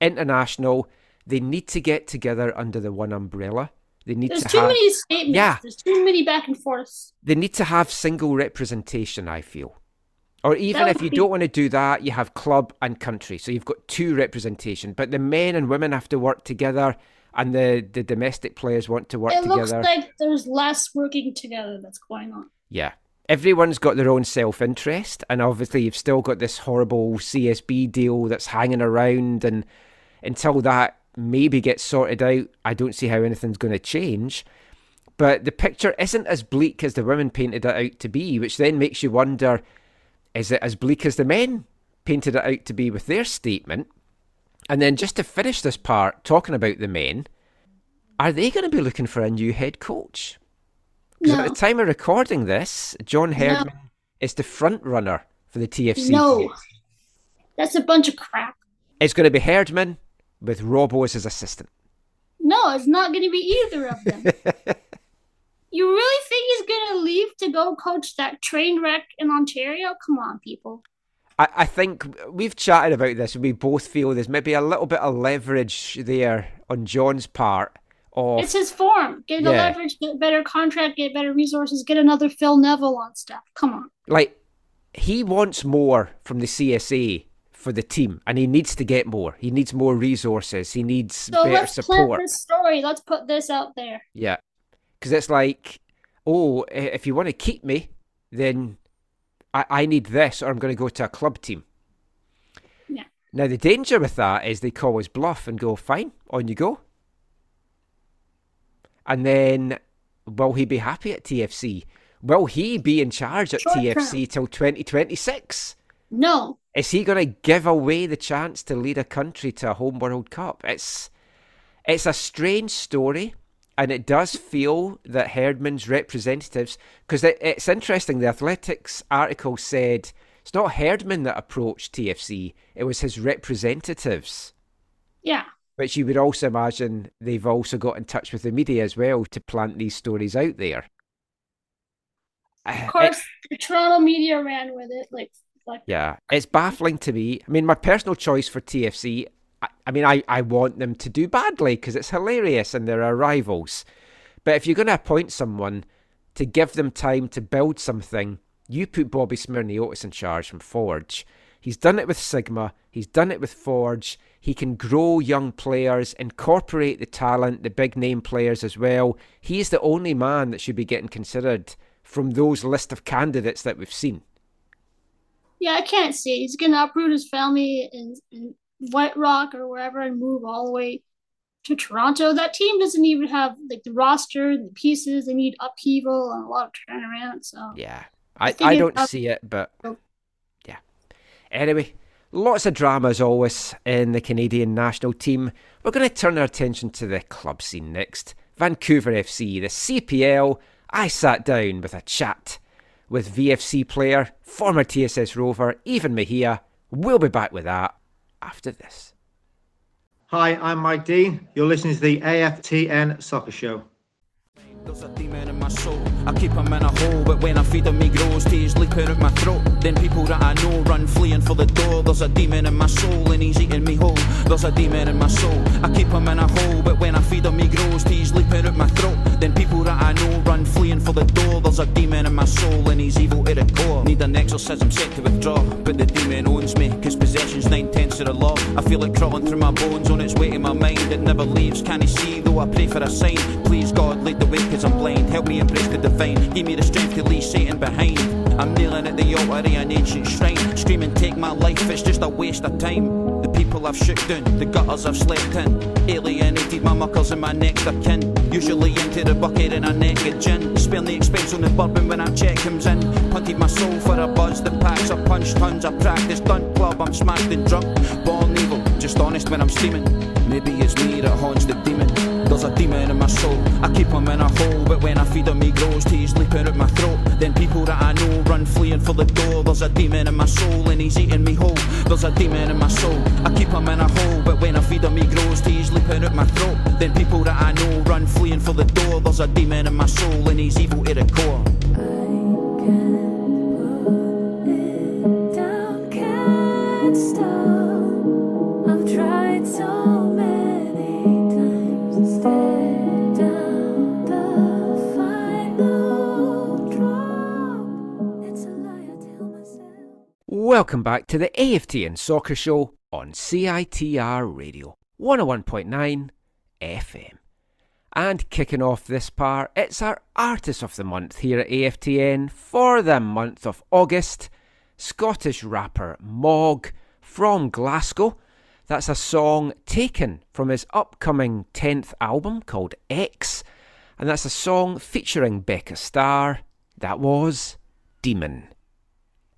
international, they need to get together under the one umbrella. They need There's to too have, many statements. Yeah. There's too many back and forths. They need to have single representation, I feel. Or even if you be... don't want to do that, you have club and country. So you've got two representation. But the men and women have to work together, and the, the domestic players want to work it together. It looks like there's less working together that's going on. Yeah. Everyone's got their own self-interest, and obviously you've still got this horrible C S B deal that's hanging around, and until that maybe gets sorted out, I don't see how anything's going to change. But the picture isn't as bleak as the women painted it out to be, which then makes you wonder, is it as bleak as the men painted it out to be with their statement? And then just to finish this part, talking about the men, are they going to be looking for a new head coach? Because no. at the time of recording this, John Herdman no. is the front runner for the T F C. No, that's a bunch of crap. It's going to be Herdman with Robbo as his assistant. No, it's not going to be either of them. You really think he's going to leave to go coach that train wreck in Ontario? Come on, people. I, I think we've chatted about this, and we both feel there's maybe a little bit of leverage there on John's part. Of, it's his form. Get the yeah. leverage, get better contract, get better resources, get another Phil Neville on staff. Come on. Like, he wants more from the C S A for the team, and he needs to get more. He needs more resources. He needs so better let's support. Plant this story. Let's put this out there. Yeah. Because it's like, oh, if you want to keep me, then I, I need this, or I'm going to go to a club team. Yeah. Now, the danger with that is they call his bluff and go, fine, on you go. And then, will he be happy at T F C? Will he be in charge at Short T F C term. till twenty twenty-six? No. Is he going to give away the chance to lead a country to a home World Cup? It's it's a strange story, and it does feel that Herdman's representatives... Because it, it's interesting, the Athletics article said it's not Herdman that approached T F C, it was his representatives. Yeah. Which you would also imagine they've also got in touch with the media as well to plant these stories out there. Of course, it, the Toronto media ran with it. Like, like, yeah, it's baffling to me. I mean, my personal choice for T F C, I, I mean, I, I want them to do badly because it's hilarious and they're our rivals. But if you're going to appoint someone to give them time to build something, you put Bobby Smirniotis in charge from Forge. He's done it with Sigma. He's done it with Forge. He can grow young players, incorporate the talent, the big name players as well. He's the only man that should be getting considered from those list of candidates that we've seen. Yeah, I can't see. He's going to uproot his family in, in White Rock or wherever and move all the way to Toronto. That team doesn't even have like the roster and the pieces. They need upheaval and a lot of turnaround. So yeah, I, I, I don't up- see it, but... Anyway, Lots of drama as always in the Canadian national team. We're going to turn our attention to the club scene next. Vancouver F C, the C P L. I sat down with a chat with V F C player, former T S S Rover, Ivan Mejia. We'll be back with that after this. Hi, I'm Mike Dean. You're listening to the A F T N Soccer Show. There's a demon in my soul. I keep him in a hole, but when I feed him he grows. Tears leap out of my throat. Then people that I know run fleeing for the door. There's a demon in my soul and he's eating me whole. There's a demon in my soul. I keep him in a hole, but when I feed him he grows. Tears leap out of my throat. Then people that I know run fleeing for the door. There's a demon in my soul and he's evil to the core. Need an exorcism set to withdraw, but the demon owns me, cause possession's nine-tenths of the law. I feel it crawling through my bones, on its way to my mind. It never leaves, can't he see, though I pray for a sign. Please God, lead the way, cause I'm blind. Help me embrace the divine. Give me the strength to leave Satan behind. I'm kneeling at the altar of an ancient shrine, screaming take my life, it's just a waste of time. The people I've shook down, the gutters I've slept in, alienated my muckers and my next of kin. Usually into the bucket and a neck of gin, spare the expense on the bourbon when our check comes in. Punted my soul for a buzz, the packs are punched, tons of practice, done club, I'm smashed and drunk. Born evil, just honest when I'm steaming. Maybe it's me that haunts the demon. There's a demon in my soul. I keep him in a hole, but when I feed him he grows. Tears leap out of my throat. Then people that I know run fleeing for the door. There's a demon in my soul and he's eating me whole. There's a demon in my soul. I keep him in a hole, but when I feed him he grows. Tears leap out of my throat. Then people that I know run fleeing for the door. There's a demon in my soul and he's evil to the core. I can't put it down, can't stop. I've tried so. Welcome back to the A F T N Soccer Show on C I T R Radio one oh one point nine F M. And kicking off this part, it's our Artist of the Month here at A F T N for the month of August. Scottish rapper Mog from Glasgow. That's a song taken from his upcoming tenth album called X. And that's a song featuring Becca Starr. That was Demon.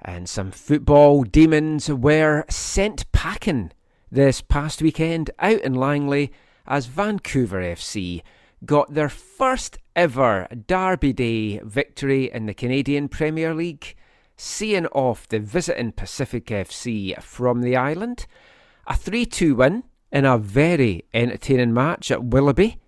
And some football demons were sent packing this past weekend out in Langley as Vancouver F C got their first ever Derby Day victory in the Canadian Premier League, seeing off the visiting Pacific F C from the island. A three two win in a very entertaining match at Willoughby.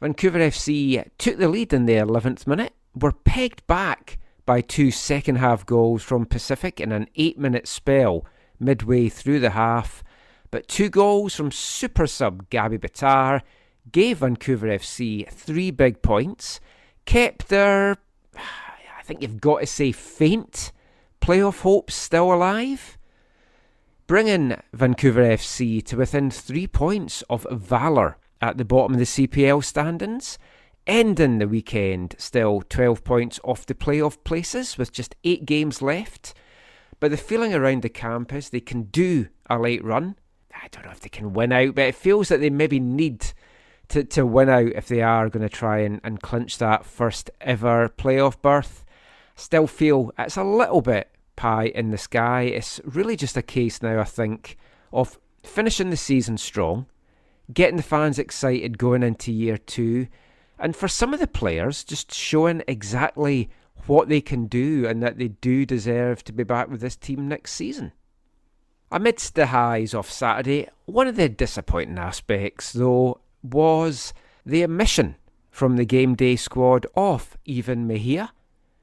Vancouver F C took the lead in the eleventh minute, were pegged back by two second half goals from Pacific in an eight minute spell midway through the half, but two goals from super sub Gabby Bitar gave Vancouver F C three big points, kept their, I think you've got to say, faint playoff hopes still alive, bringing Vancouver F C to within three points of Valor at the bottom of the C P L standings, ending the weekend still twelve points off the playoff places with just eight games left. But the feeling around the camp is they can do a late run. I don't know if they can win out, but it feels that they maybe need to, to win out if they are going to try and, and clinch that first ever playoff berth. Still feel it's a little bit pie in the sky. It's really just a case now, I think, of finishing the season strong, getting the fans excited going into year two, and for some of the players, just showing exactly what they can do and that they do deserve to be back with this team next season. Amidst the highs of Saturday, one of the disappointing aspects, though, was the omission from the game day squad of Ivan Mejia.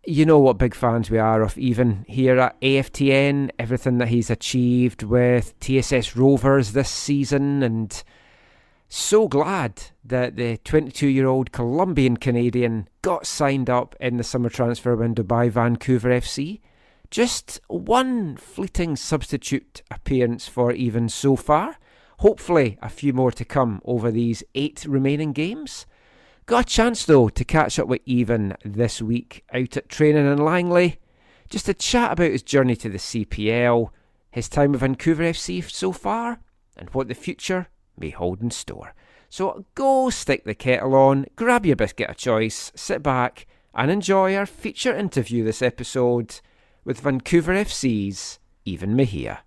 You know what big fans we are of Ivan here at A F T N, everything that he's achieved with T S S Rovers this season, and so glad that the twenty-two-year-old Colombian-Canadian got signed up in the summer transfer window by Vancouver F C. Just one fleeting substitute appearance for Ivan so far. Hopefully a few more to come over these eight remaining games. Got a chance though to catch up with Ivan this week out at training in Langley, just to chat about his journey to the C P L, his time with Vancouver F C so far, and what the future may hold in store. So go stick the kettle on, grab your biscuit of choice, sit back and enjoy our feature interview this episode with Vancouver F C's Ivan Mejia.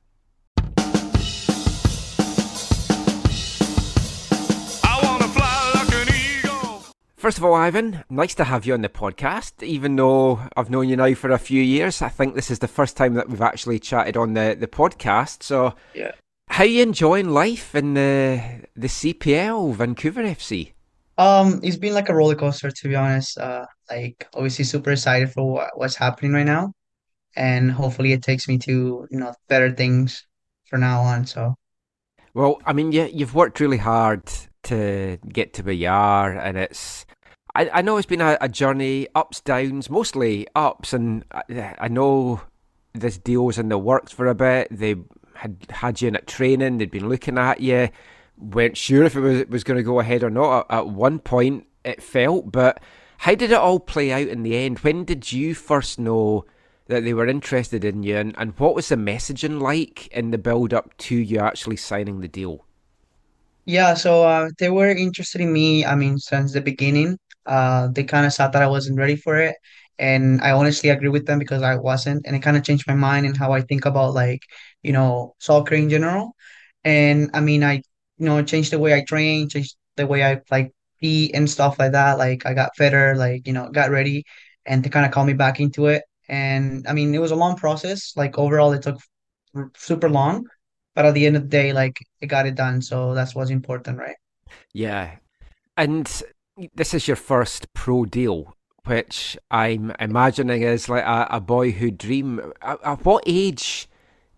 First of all, Ivan, nice to have you on the podcast. Even though I've known you now for a few years, I think this is the first time that we've actually chatted on the, the podcast. So, yeah. How are you enjoying life in the the C P L, Vancouver F C? Um, it's been like a roller coaster, to be honest. Uh, like obviously super excited for what, what's happening right now, and hopefully it takes me to you know better things from now on. So, well, I mean, yeah, you've worked really hard to get to where you are, and it's I, I know it's been a, a journey, ups, downs, mostly ups, and I, I know this deal's in the works for a bit. They had had you in at training, they'd been looking at you, weren't sure if it was, was going to go ahead or not. At, at one point it felt, but how did it all play out in the end? When did you first know that they were interested in you, and, and what was the messaging like in the build-up to you actually signing the deal? Yeah, so uh, they were interested in me, I mean, since the beginning. Uh, they kind of thought that I wasn't ready for it, and I honestly agree with them because I wasn't, and it kind of changed my mind and how I think about, like, you know, soccer in general. And I mean, I, you know, changed the way I train, changed the way I like eat and stuff like that. Like I got fitter, like, you know, got ready, and they kind of called me back into it. And I mean, it was a long process. Like overall, it took super long, but at the end of the day, like it got it done. So that's what's important, right? Yeah. And this is your first pro deal, which I'm imagining is like a, a boyhood dream. At, at what age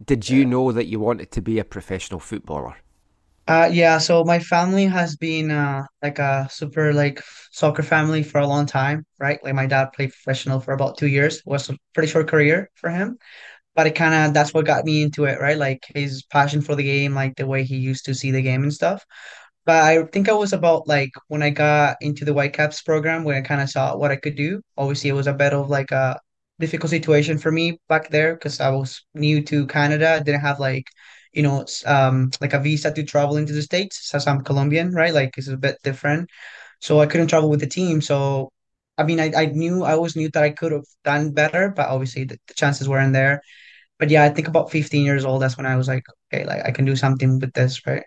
did you yeah. know that you wanted to be a professional footballer? Uh, yeah, so my family has been uh, like a super like soccer family for a long time, right? Like my dad played professional for about two years, was a pretty short career for him, but it kind of, that's what got me into it, right? Like his passion for the game, like the way he used to see the game and stuff. But I think I was about like when I got into the Whitecaps program, where I kind of saw what I could do. Obviously, it was a bit of like a difficult situation for me back there because I was new to Canada. I didn't have like, you know, um, like a visa to travel into the States, since I'm Colombian, right? Like it's a bit different. So I couldn't travel with the team. So, I mean, I, I knew, I always knew that I could have done better, but obviously the, the chances weren't there. But yeah, I think about fifteen years old, that's when I was like, okay, like I can do something with this, right?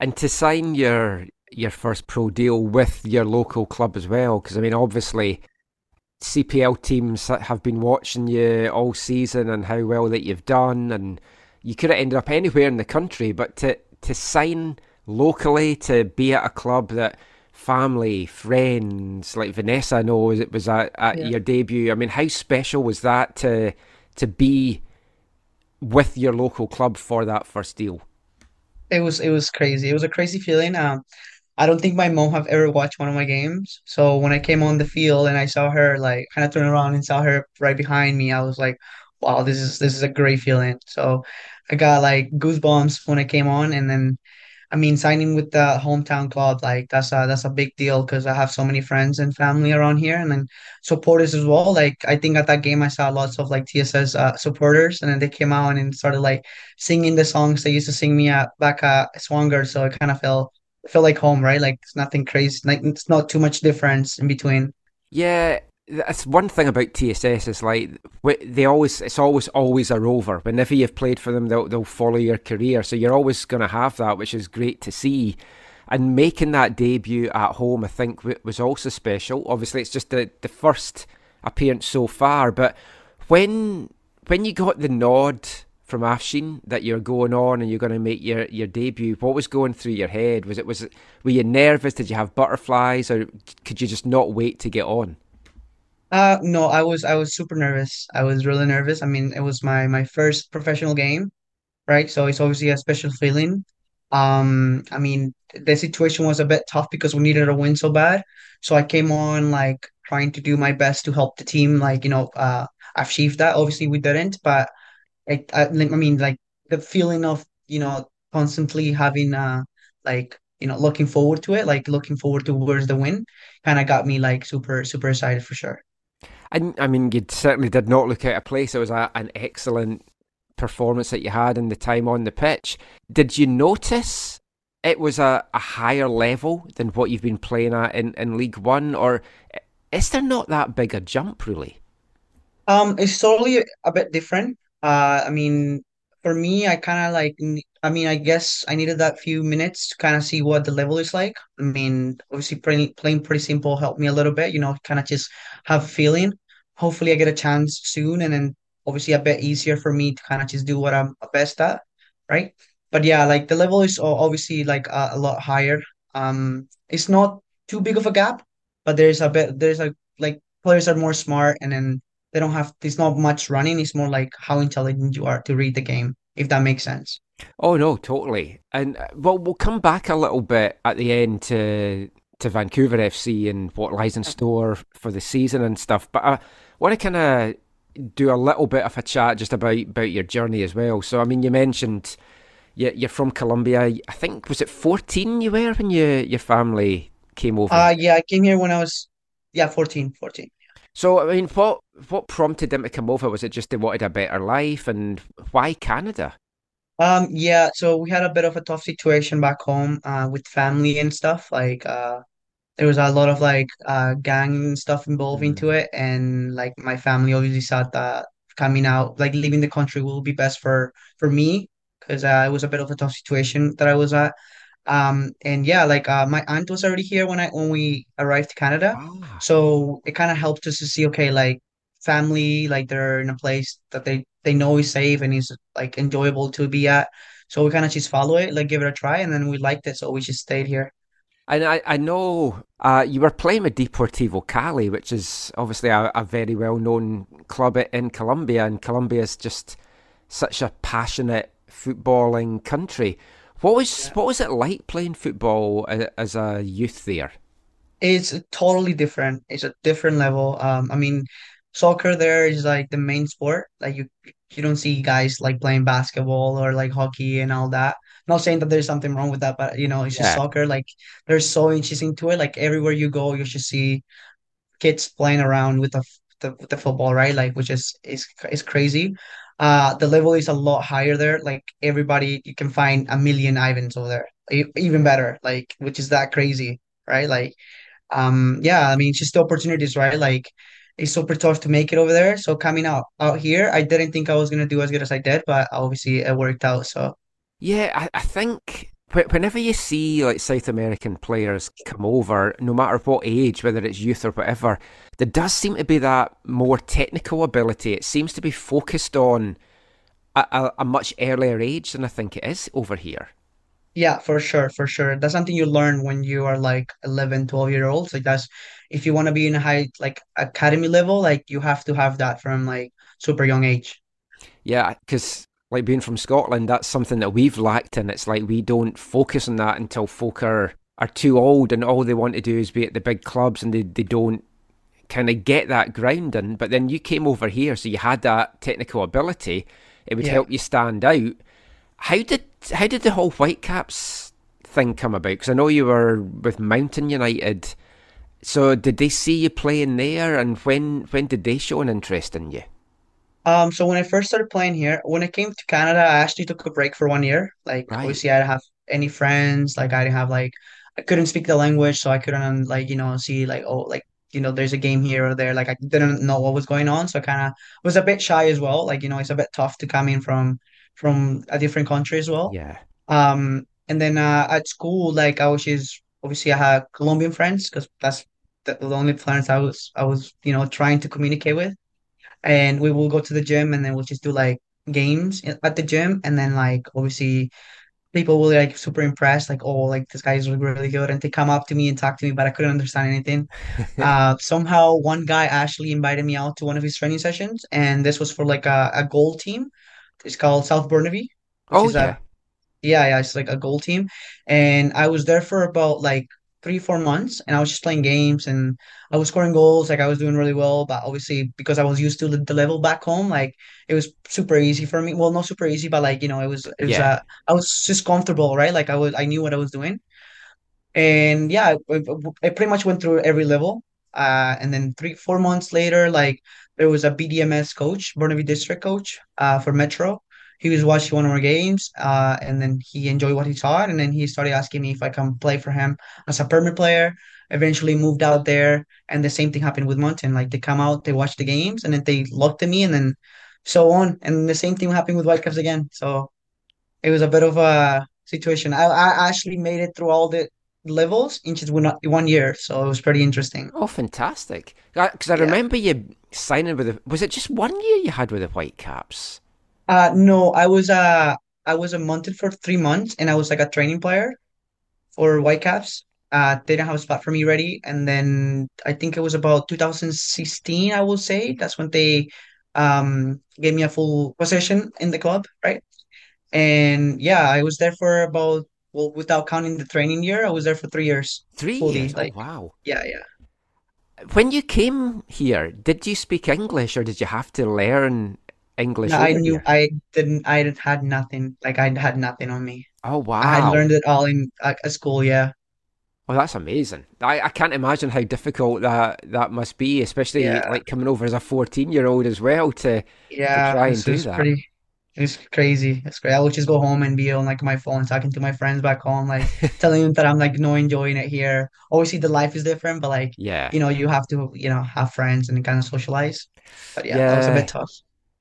And to sign your your first pro deal with your local club as well, because I mean, obviously, C P L teams have been watching you all season and how well that you've done, and you could have ended up anywhere in the country, but to, to sign locally, to be at a club that family, friends, like Vanessa, I know it was at, at yeah. your debut. I mean, how special was that to to be with your local club for that first deal? It was it was crazy. It was a crazy feeling. Um, I don't think my mom have ever watched one of my games. So when I came on the field and I saw her, like, kind of turn around and saw her right behind me, I was like, wow, this is this is a great feeling. So I got like goosebumps when I came on, and then, I mean, signing with the hometown club, like that's a that's a big deal because I have so many friends and family around here, and then supporters as well. Like I think at that game I saw lots of like T S S uh, supporters, and then they came out and started like singing the songs they used to sing me at back at Swanger. So it kind of felt felt like home, right? Like it's nothing crazy, like it's not too much difference in between. Yeah. That's one thing about T S S is like they always it's always always a rover. Whenever you've played for them, they'll they'll follow your career. So you're always going to have that, which is great to see. And making that debut at home, I think, was also special. Obviously, it's just the, the first appearance so far. But when when you got the nod from Afshin that you're going on and you're going to make your, your debut, what was going through your head? Was it was it, were you nervous? Did you have butterflies, or could you just not wait to get on? Uh, no, I was I was super nervous. I was really nervous. I mean, it was my, my first professional game, right? So it's obviously a special feeling. Um, I mean, the situation was a bit tough because we needed a win so bad. So I came on like trying to do my best to help the team. Like, you know, uh, achieve that. Obviously, we didn't, but like I, I mean, like the feeling of you know constantly having uh like you know looking forward to it, like looking forward towards the win, kind of got me like super super excited for sure. And I mean, you certainly did not look out of place. It was a, an excellent performance that you had in the time on the pitch. Did you notice it was a, a higher level than what you've been playing at in, in League One? Or is there not that big a jump, really? Um, it's totally a bit different. Uh, I mean, for me, I kind of like, I mean, I guess I needed that few minutes to kind of see what the level is like. I mean, obviously playing, playing pretty simple helped me a little bit, you know, kind of just have feeling. Hopefully I get a chance soon, and then obviously a bit easier for me to kind of just do what I'm best at, right? But yeah, like the level is obviously like a, a lot higher. Um, it's not too big of a gap, but there's a bit, there's a, like players are more smart, and then they don't have, there's not much running. It's more like how intelligent you are to read the game, if that makes sense. Oh, no, totally. And uh, well, we'll come back a little bit at the end to to Vancouver F C and what lies in store for the season and stuff. But I want to kind of do a little bit of a chat just about, about your journey as well. So, I mean, you mentioned you, you're from Colombia. I think, was it fourteen you were when you, your family came over? Uh, yeah, I came here when I was, yeah, fourteen, fourteen. So, I mean, what what prompted them to come over? Was it just they wanted a better life, and why Canada? Um, yeah, so we had a bit of a tough situation back home uh, with family and stuff. Like, uh, there was a lot of like uh, gang and stuff involved into it, and like my family obviously thought that coming out, like leaving the country, will be best for for me, because uh, it was a bit of a tough situation that I was at. Um and yeah, like uh, my aunt was already here when I when we arrived to Canada, oh. so it kind of helped us to see, okay, like family, like they're in a place that they they know is safe and is like enjoyable to be at. So we kind of just follow it, like give it a try, and then we liked it, so we just stayed here. And I I know uh you were playing with Deportivo Cali, which is obviously a, a very well known club in Colombia, and Colombia is just such a passionate footballing country. What was yeah. what was it like playing football as a youth there? It's totally different. It's a different level. Um, I mean, soccer there is like the main sport. Like you, you don't see guys like playing basketball or like hockey and all that. Not saying that there's something wrong with that, but you know, it's yeah. just soccer. Like they're so interested into it. Like everywhere you go, you should see kids playing around with the the, with the football, right? Like, which is is is crazy. Uh, the level is a lot higher there. Like everybody, you can find a million Ivans over there, even better, like, which is that crazy, right? Like, um, yeah, I mean, it's just the opportunities, right? Like it's super tough to make it over there. So coming out, out here, I didn't think I was going to do as good as I did, but obviously it worked out. So, yeah, I, I think whenever you see like South American players come over, no matter what age, whether it's youth or whatever, there does seem to be that more technical ability. It seems to be focused on a, a, a much earlier age than I think it is over here. Yeah, for sure, for sure. That's something you learn when you are like eleven, twelve year olds. Like that's, if you want to be in a high, like academy level, like you have to have that from like super young age. Yeah, because like being from Scotland, that's something that we've lacked, and it's like we don't focus on that until folk are, are too old, and all they want to do is be at the big clubs, and they, they don't kind of get that grounding. But then you came over here, so you had that technical ability. It would yeah. help you stand out. How did how did the whole Whitecaps thing come about? Because I know you were with Mountain United. So did they see you playing there, and when when did they show an interest in you? Um, so when I first started playing here, when I came to Canada, I actually took a break for one year. Like, right. obviously I didn't have any friends. Like I didn't have like, I couldn't speak the language. So I couldn't like, you know, see like, oh, like, you know, there's a game here or there. Like I didn't know what was going on. So I kind of was a bit shy as well. Like, you know, it's a bit tough to come in from, from a different country as well. Yeah. Um, and then, uh, at school, like I was just, obviously I had Colombian friends, cause that's the only friends I was, I was, you know, trying to communicate with. And we will go to the gym, and then we'll just do like games at the gym. And then like, obviously people will like super impressed, like, oh, like this guy is really good. And they come up to me and talk to me, but I couldn't understand anything. uh, somehow one guy actually invited me out to one of his training sessions. And this was for like a, a goal team. It's called South Burnaby. Oh yeah. A, yeah. Yeah. It's like a goal team. And I was there for about like three, four months, and I was just playing games, and I was scoring goals. Like I was doing really well, but obviously because I was used to the level back home, like it was super easy for me. Well, not super easy, but like, you know, it was, it was, yeah. uh, I was just comfortable, right? Like I was, I knew what I was doing, and yeah, I, I pretty much went through every level. Uh, and then three, four months later, like there was a B D M S coach, Burnaby district coach, uh, for Metro. He was watching one of our games, uh, and then he enjoyed what he saw, and then he started asking me if I can play for him as a permit player. Eventually moved out there, and the same thing happened with Mountain. Like they come out, they watch the games, and then they looked at me, and then so on. And the same thing happened with Whitecaps again. So it was a bit of a situation. I, I actually made it through all the levels in just one year. So it was pretty interesting. Oh, fantastic. Because I, I yeah. remember you signing with the, was it just one year you had with the Whitecaps? Uh, no, I was uh, I was a month for three months and I was like a training player for Whitecaps. Uh, they didn't have a spot for me ready. And then I think it was about two thousand sixteen, I will say. That's when they um, gave me a full position in the club, right? And yeah, I was there for about, well, without counting the training year, I was there for three years. Three fully, years? Like, oh, wow. Yeah, yeah. When you came here, did you speak English or did you have to learn English? No, I knew, here? I didn't, I had nothing. Like I had nothing on me. Oh, wow. I learned it all in uh, school, yeah. Oh, that's amazing. I, I can't imagine how difficult that, that must be, especially yeah. like coming over as a fourteen-year-old as well to, yeah, to try and do that. Pretty, it's crazy. It's great. I would just go home and be on like my phone talking to my friends back home, like telling them that I'm like no enjoying it here. Obviously, the life is different, but like, yeah. you know, you have to, you know, have friends and kind of socialize. But yeah, yeah. that was a bit tough.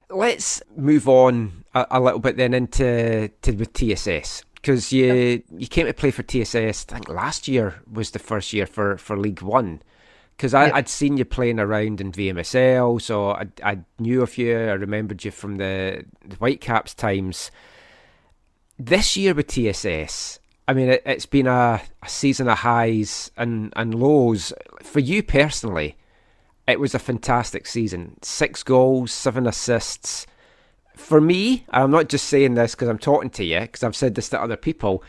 Let's move on a, a little bit then into to with T S S. Because you yep. you came to play for T S S, I think last year was the first year for, for League One. Because yep. I'd seen you playing around in V M S L, so I, I knew of you, I remembered you from the, the Whitecaps times. This year with T S S, I mean, it, it's been a, a season of highs and, and lows. For you personally, it was a fantastic season. Six goals, seven assists. For me, I'm not just saying this because I'm talking to you, because I've said this to other people,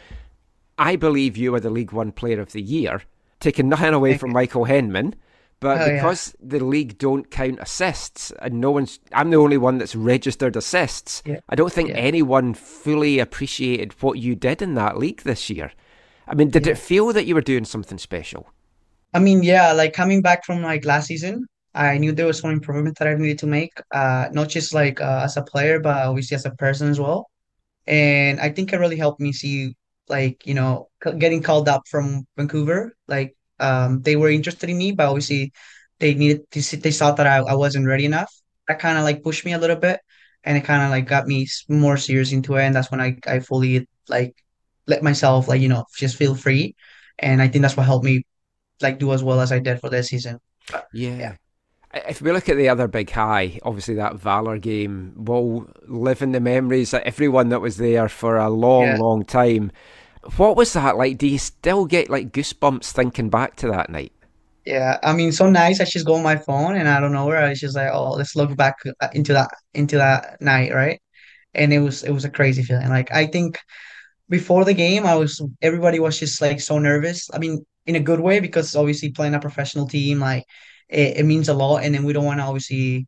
I believe you were the League One Player of the Year, taking nothing away from Michael Henman, but oh, because yeah. the league don't count assists, and no one's, I'm the only one that's registered assists, yeah. I don't think yeah. anyone fully appreciated what you did in that league this year. I mean, did yeah. it feel that you were doing something special? I mean, yeah, like coming back from like last season, I knew there was some improvement that I needed to make, uh, not just like uh, as a player, but obviously as a person as well. And I think it really helped me see, like, you know, getting called up from Vancouver. Like, um, they were interested in me, but obviously they needed to see, they saw that I, I wasn't ready enough. That kind of like pushed me a little bit, and it kind of like got me more serious into it. And that's when I, I fully like let myself like, you know, just feel free. And I think that's what helped me like do as well as I did for this season. But, yeah. yeah. If we look at the other big high, obviously that Valor game will live in the memories of everyone that was there for a long, yeah. long time. What was that like? Do you still get like goosebumps thinking back to that night? Yeah, I mean, so nice. I just go on my phone and I don't know where. I was just like, oh, let's look back into that into that night, right? And it was it was a crazy feeling. Like I think before the game, I was everybody was just like so nervous. I mean, in a good way, because obviously playing a professional team, like. It, it means a lot, and then we don't want to obviously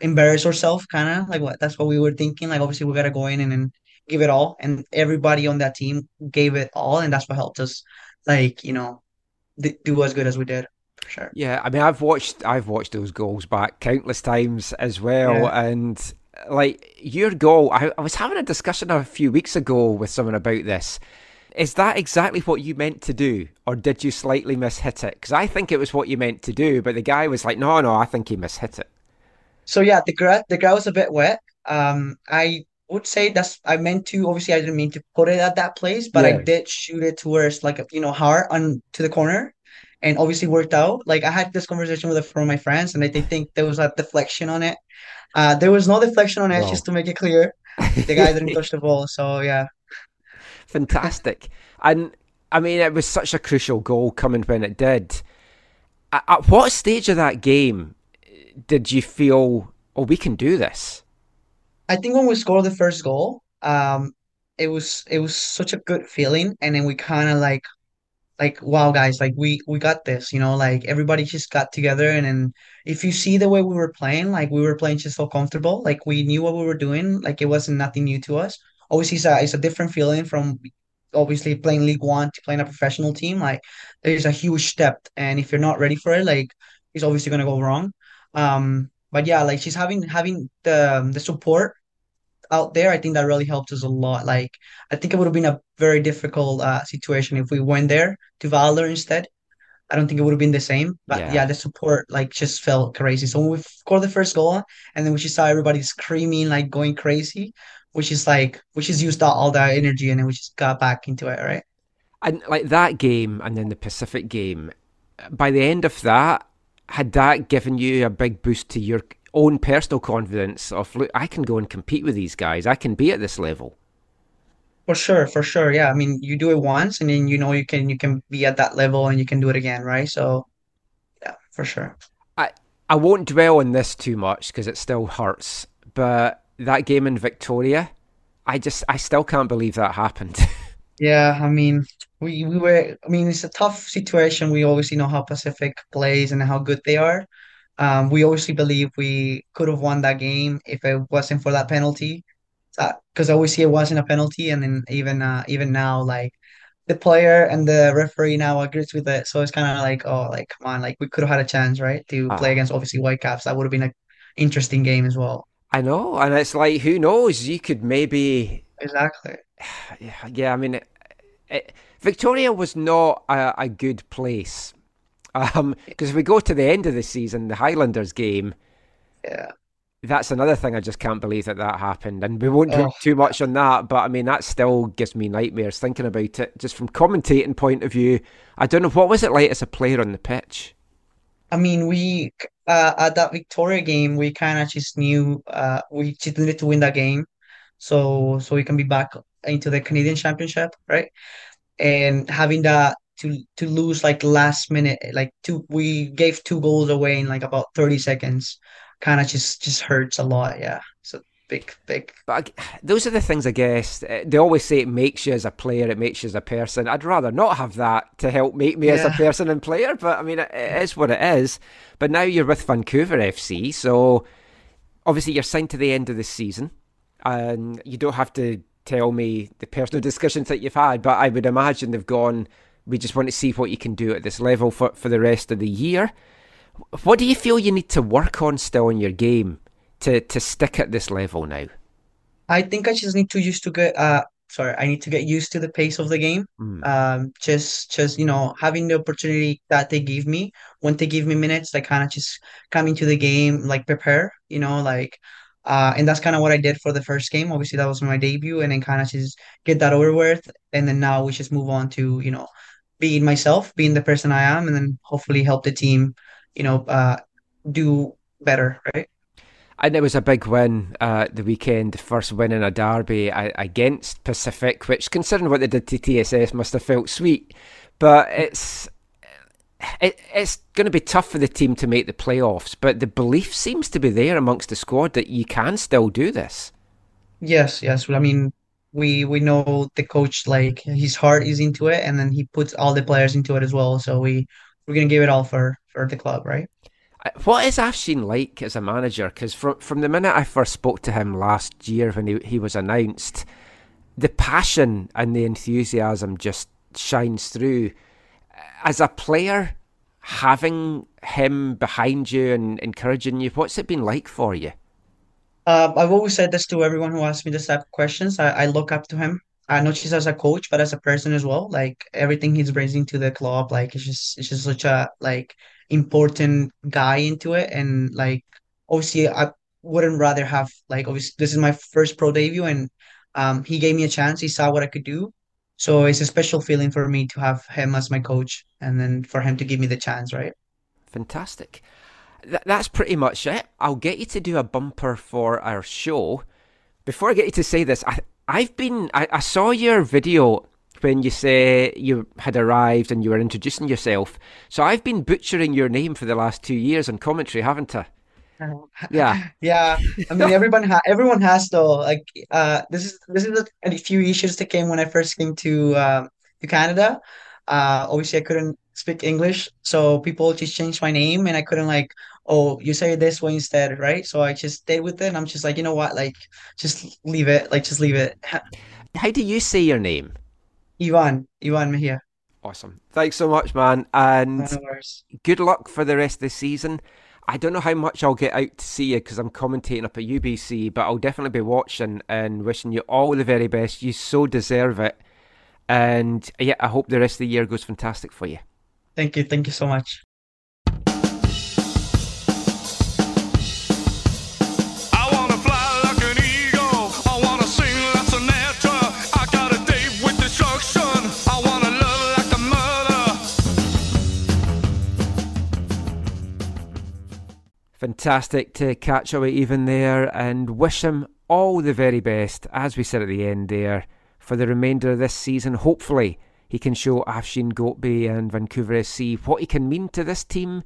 embarrass ourselves, kind of like what that's what we were thinking. Like obviously we gotta go in and, and give it all, and everybody on that team gave it all, and that's what helped us, like you know, th- do as good as we did. For sure. Yeah, I mean, I've watched I've watched those goals back countless times as well, yeah. and like your goal, I, I was having a discussion a few weeks ago with someone about this. Is that exactly what you meant to do, or did you slightly mishit it? Because I think it was what you meant to do, but the guy was like, no, no, I think he mishit it. So yeah, the ground the ground was a bit wet. Um, I would say that's, I meant to, obviously I didn't mean to put it at that place, but yeah. I did shoot it towards like, you know, hard on to the corner, and obviously worked out. Like I had this conversation with a friend of my friends, and I did think there was a deflection on it. Uh, there was no deflection on it, no. just to make it clear. The guy didn't touch the ball, so yeah. Fantastic. And I mean, it was such a crucial goal coming when it did. At what stage of that game did you feel, oh, we can do this? I think when we scored the first goal, um, it was it was such a good feeling. And then we kind of like, like, wow, guys, like we, we got this, you know, like everybody just got together. And then if you see the way we were playing, like we were playing just so comfortable, like we knew what we were doing, like it wasn't nothing new to us. Obviously, it's a, it's a different feeling from obviously playing League One to playing a professional team. Like, there's a huge step. And if you're not ready for it, like, it's obviously going to go wrong. Um, but, yeah, like, she's having having the the support out there. I think that really helped us a lot. Like, I think it would have been a very difficult uh, situation if we went there to Valor instead. I don't think it would have been the same. But yeah, yeah the support, like, just felt crazy. So when we scored the first goal, and then we just saw everybody screaming, like, going crazy, which is like, which is used out all that energy, and then we just got back into it, right? And like that game, and then the Pacific game, by the end of that, had that given you a big boost to your own personal confidence of, look, I can go and compete with these guys, I can be at this level? For sure, for sure. Yeah, I mean, you do it once, and then you know you can you can be at that level, and you can do it again, right? So, yeah, for sure. I I won't dwell on this too much because it still hurts, but that game in Victoria, I just I still can't believe that happened. Yeah, I mean, we we were. I mean, it's a tough situation. We obviously know how Pacific plays and how good they are. Um, we obviously believe we could have won that game if it wasn't for that penalty. Because I always see it wasn't a penalty, and then even uh, even now, like, the player and the referee now agrees with it, so it's kind of like, oh, like, come on, like, we could have had a chance, right, to ah. play against, obviously, Whitecaps. That would have been an interesting game as well. I know, and it's like, who knows, you could maybe... Exactly. Yeah, yeah I mean, it, it, Victoria was not a, a good place, because um, if we go to the end of the season, the Highlanders game... Yeah. That's another thing. I just can't believe that that happened. And we won't do oh. too much on that, but I mean, that still gives me nightmares thinking about it. Just from commentating point of view, I don't know, what was it like as a player on the pitch? I mean, we, uh, at that Victoria game, we kind of just knew, uh, we just needed to win that game. So, so we can be back into the Canadian Championship, right? And having that to, to lose like last minute, like two, we gave two goals away in like about thirty seconds. Kind of just, just hurts a lot, yeah. So big, big. But I, those are the things, I guess. They always say it makes you as a player, it makes you as a person. I'd rather not have that to help make me yeah. as a person and player, but I mean, it, it is what it is. But now you're with Vancouver F C, so obviously you're signed to the end of the season, and you don't have to tell me the personal discussions that you've had, but I would imagine they've gone, we just want to see what you can do at this level for, for the rest of the year. What do you feel you need to work on still in your game to, to stick at this level now? I think I just need to used to get uh sorry I need to get used to the pace of the game. Mm. Um, just just you know having the opportunity that they give me when they give me minutes, like kind of just come into the game like prepare, you know, like uh and that's kind of what I did for the first game. Obviously that was my debut, and then kind of just get that over with, and then now we just move on to you know being myself, being the person I am, and then hopefully help the team. You know, uh, do better, right? And it was a big win uh, the weekend, first win in a derby uh, against Pacific, which, considering what they did to T S S, must have felt sweet. But it's it, it's going to be tough for the team to make the playoffs. But the belief seems to be there amongst the squad that you can still do this. Yes, yes. Well, I mean, we we know the coach, like, his heart is into it, and then he puts all the players into it as well. So we we're going to give it all for. for the club, right? What is Afshin like as a manager? Because from, from the minute I first spoke to him last year when he, he was announced, the passion and the enthusiasm just shines through. As a player, having him behind you and encouraging you, what's it been like for you? Uh, I've always said this to everyone who asks me this type of questions. I, I look up to him. Uh, not just as a coach, but as a person as well. Like, everything he's bringing to the club, like, it's just it's just such a, like, important guy into it. And, like, obviously, I wouldn't rather have, like, obviously, this is my first pro debut, and um, he gave me a chance. He saw what I could do. So it's a special feeling for me to have him as my coach, and then for him to give me the chance, right? Fantastic. Th- that's pretty much it. I'll get you to do a bumper for our show. Before I get you to say this, I... I've been, I, I saw your video when you say you had arrived and you were introducing yourself. So I've been butchering your name for the last two years on commentary, haven't I? Yeah. Yeah. I mean, everyone, ha- everyone has though. Like, uh, this is, this is a few issues that came when I first came to, uh, to Canada. Uh, obviously I couldn't speak English, so people just changed my name, and I couldn't, like, oh, you say it this way instead, right? So I just stayed with it, and I'm just like, you know what, like, just leave it, like, just leave it. How do you say your name? Ivan, Ivan Mejia. Awesome. Thanks so much, man. And no worries. Good luck for the rest of the season. I don't know how much I'll get out to see you because I'm commentating up at U B C, but I'll definitely be watching and wishing you all the very best. You so deserve it. And yeah, I hope the rest of the year goes fantastic for you. Thank you. Thank you so much. Fantastic to catch up with Ivan there, and wish him all the very best, as we said at the end there, for the remainder of this season. Hopefully he can show Afshin Gotbe and Vancouver S C what he can mean to this team,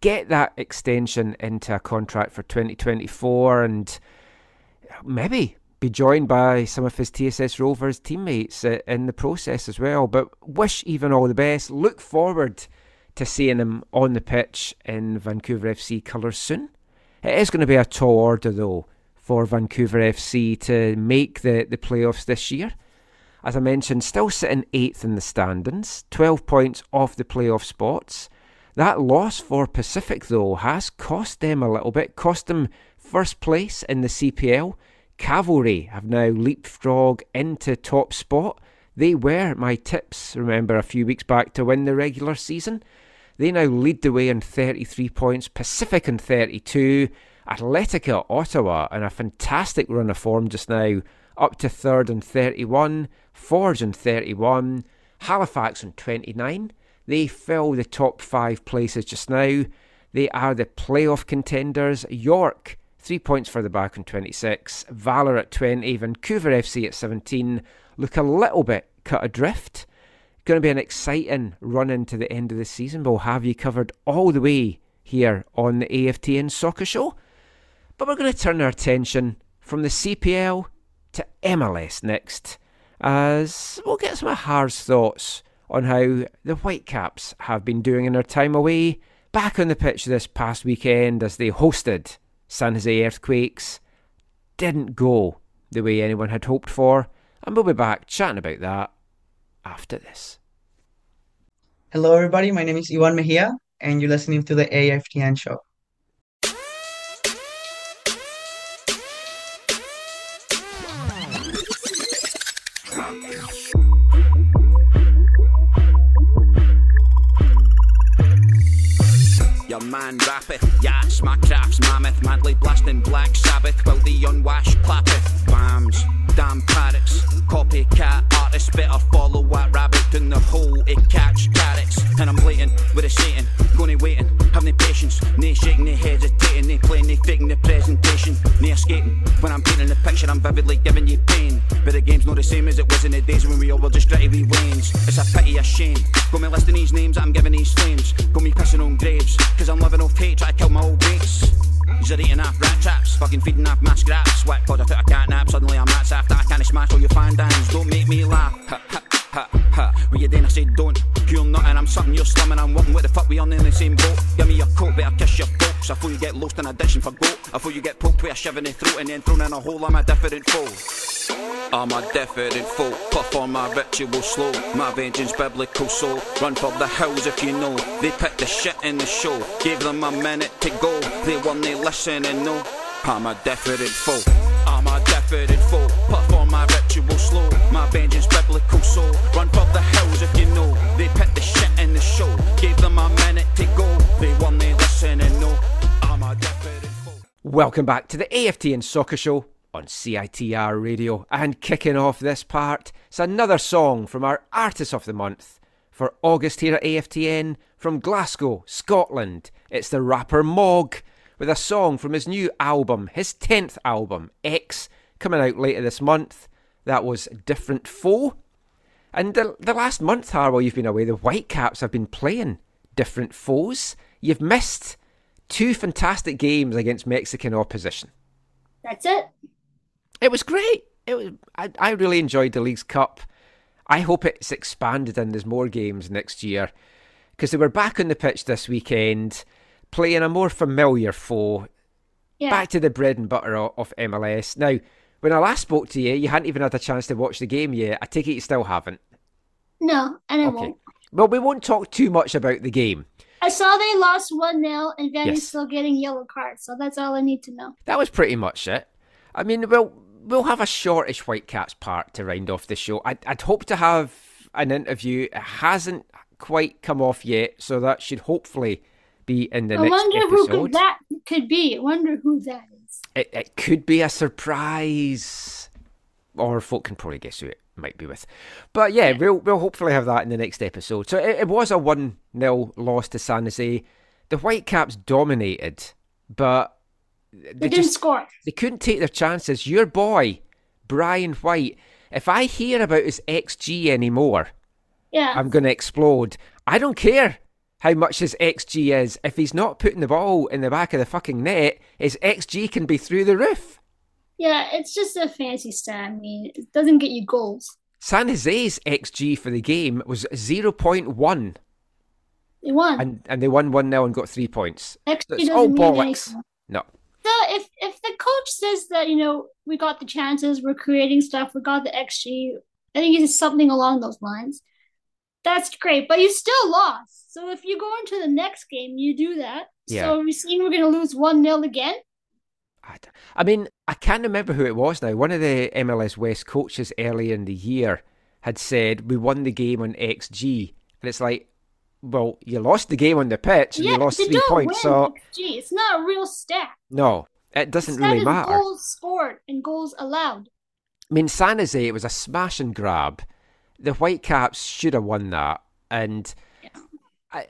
get that extension into a contract for twenty twenty-four, and maybe be joined by some of his T S S Rovers teammates in the process as well. But wish Ivan all the best. Look forward to seeing him on the pitch in Vancouver F C colours soon. It is going to be a tall order though for Vancouver F C to make the, the playoffs this year. As I mentioned, still sitting eighth in the standings, twelve points off the playoff spots. That loss for Pacific though has cost them a little bit, cost them first place in the C P L. Cavalry have now leapfrogged into top spot. They were my tips, remember, a few weeks back to win the regular season. They now lead the way on thirty-three points, Pacific on thirty-two, Atletica Ottawa in a fantastic run of form just now, up to third on thirty-one, Forge on thirty-one, Halifax on twenty-nine. They fill the top five places just now. They are the playoff contenders. York, three points further back on twenty-six, Valor at twenty, Vancouver F C at seventeen, look a little bit cut adrift. Going to be an exciting run into the end of the season. We'll have you covered all the way here on the A F T N Soccer Show. But we're going to turn our attention from the C P L to M L S next, as we'll get some of Har's thoughts on how the Whitecaps have been doing in their time away, back on the pitch this past weekend as they hosted San Jose Earthquakes. Didn't go the way anyone had hoped for. And we'll be back chatting about that after this. Hello everybody, my name is Ivan Mejia and you're listening to the A F T N Show. Your man rappeth, yes, my craft's mammoth, madly blasting Black Sabbath while the unwashed clappeth. Bams, damn parrots, copycat artists, better follow White Rabbit down the hole, it catch carrots. And I'm blatant with a Satan, going waiting, have no patience, nae shaking, nae hesitating, nae playing, nae faking the presentation, nae escaping. When I'm painting the picture, I'm vividly giving you pain. But the game's not the same as it was in the days when we all were just gritty wee wains. It's a pity, a shame. Got me listing these names, I'm giving these flames. Got me pissing on graves, cause I'm living off hate, try to kill my old mates. You're eating off rat traps, fucking feeding off my scraps. Whack pod, I took a cat nap, suddenly I'm rat saft. I can't smash all your fandans, don't make me laugh. Ha ha ha ha. Well you then I said don't, you're not and I'm something, you're slumming, I'm walking, what the fuck, we on in the same boat. Give me your coat, better kiss your folks. I thought you get lost in addiction for goat. I thought you get poked with a shiv in the throat and then thrown in a hole, I'm a different foe. I'm a different folk, puff on my ritual slow. My vengeance biblical soul, run for the hills if you know. They picked the shit in the show, gave them a minute to go. They weren't listening, no. I'm a different folk, I'm a different folk, puff on my ritual slow. My vengeance biblical soul, run for the hills if you know. They picked the shit in the show, gave them a minute to go. They weren't listening, no. I'm a different folk. Welcome back to the A F T N Soccer Show on C I T R Radio, and kicking off this part, it's another song from our Artist of the Month for August here at A F T N from Glasgow, Scotland. It's the rapper Mog with a song from his new album, his tenth album, X, coming out later this month. That was Different Foe. And the, the last month, Har, while you've been away, the Whitecaps have been playing Different Foes. You've missed two fantastic games against Mexican opposition. That's it. It was great. It was, I, I really enjoyed the League's Cup. I hope it's expanded and there's more games next year, because they were back on the pitch this weekend, playing a more familiar foe. Yeah. Back to the bread and butter of M L S. Now, when I last spoke to you, you hadn't even had a chance to watch the game yet. I take it you still haven't. No, and I okay. won't. Well, we won't talk too much about the game. I saw they lost one nil and Vanny's yes. still getting yellow cards, so that's all I need to know. That was pretty much it. I mean, well, we'll have a shortish Whitecaps part to round off the show. I'd, I'd hope to have an interview. It hasn't quite come off yet, so that should hopefully be in the I next episode. I wonder who could that could be. I wonder who that is. It, it could be a surprise. Or folk can probably guess who it might be with. But yeah, yeah. We'll, we'll hopefully have that in the next episode. So it, it was a one nil loss to San Jose. The Whitecaps dominated, but they, they didn't just, score. They couldn't take their chances. Your boy, Brian White, if I hear about his X G anymore, yeah. I'm going to explode. I don't care how much his X G is. If he's not putting the ball in the back of the fucking net, his X G can be through the roof. Yeah, it's just a fancy stat. I mean, it doesn't get you goals. San Jose's X G for the game was zero point one. They won. And, and they won one nil and got three points. X G so it's all bollocks. No. So if, if the coach says that, you know, we got the chances, we're creating stuff, we got the X G, I think it's something along those lines. That's great, but you still lost. So if you go into the next game, you do that. Yeah. So we're seeing we're going to lose one nil again. I mean, I can't remember who it was now. One of the M L S West coaches earlier in the year had said, we won the game on X G. And it's like, well, you lost the game on the pitch and yeah, you lost three points. So X G. It's not a real stat. No, it doesn't really matter. Goals scored and goals allowed. I mean, San Jose, it was a smash and grab. The Whitecaps should have won that. And yeah. I,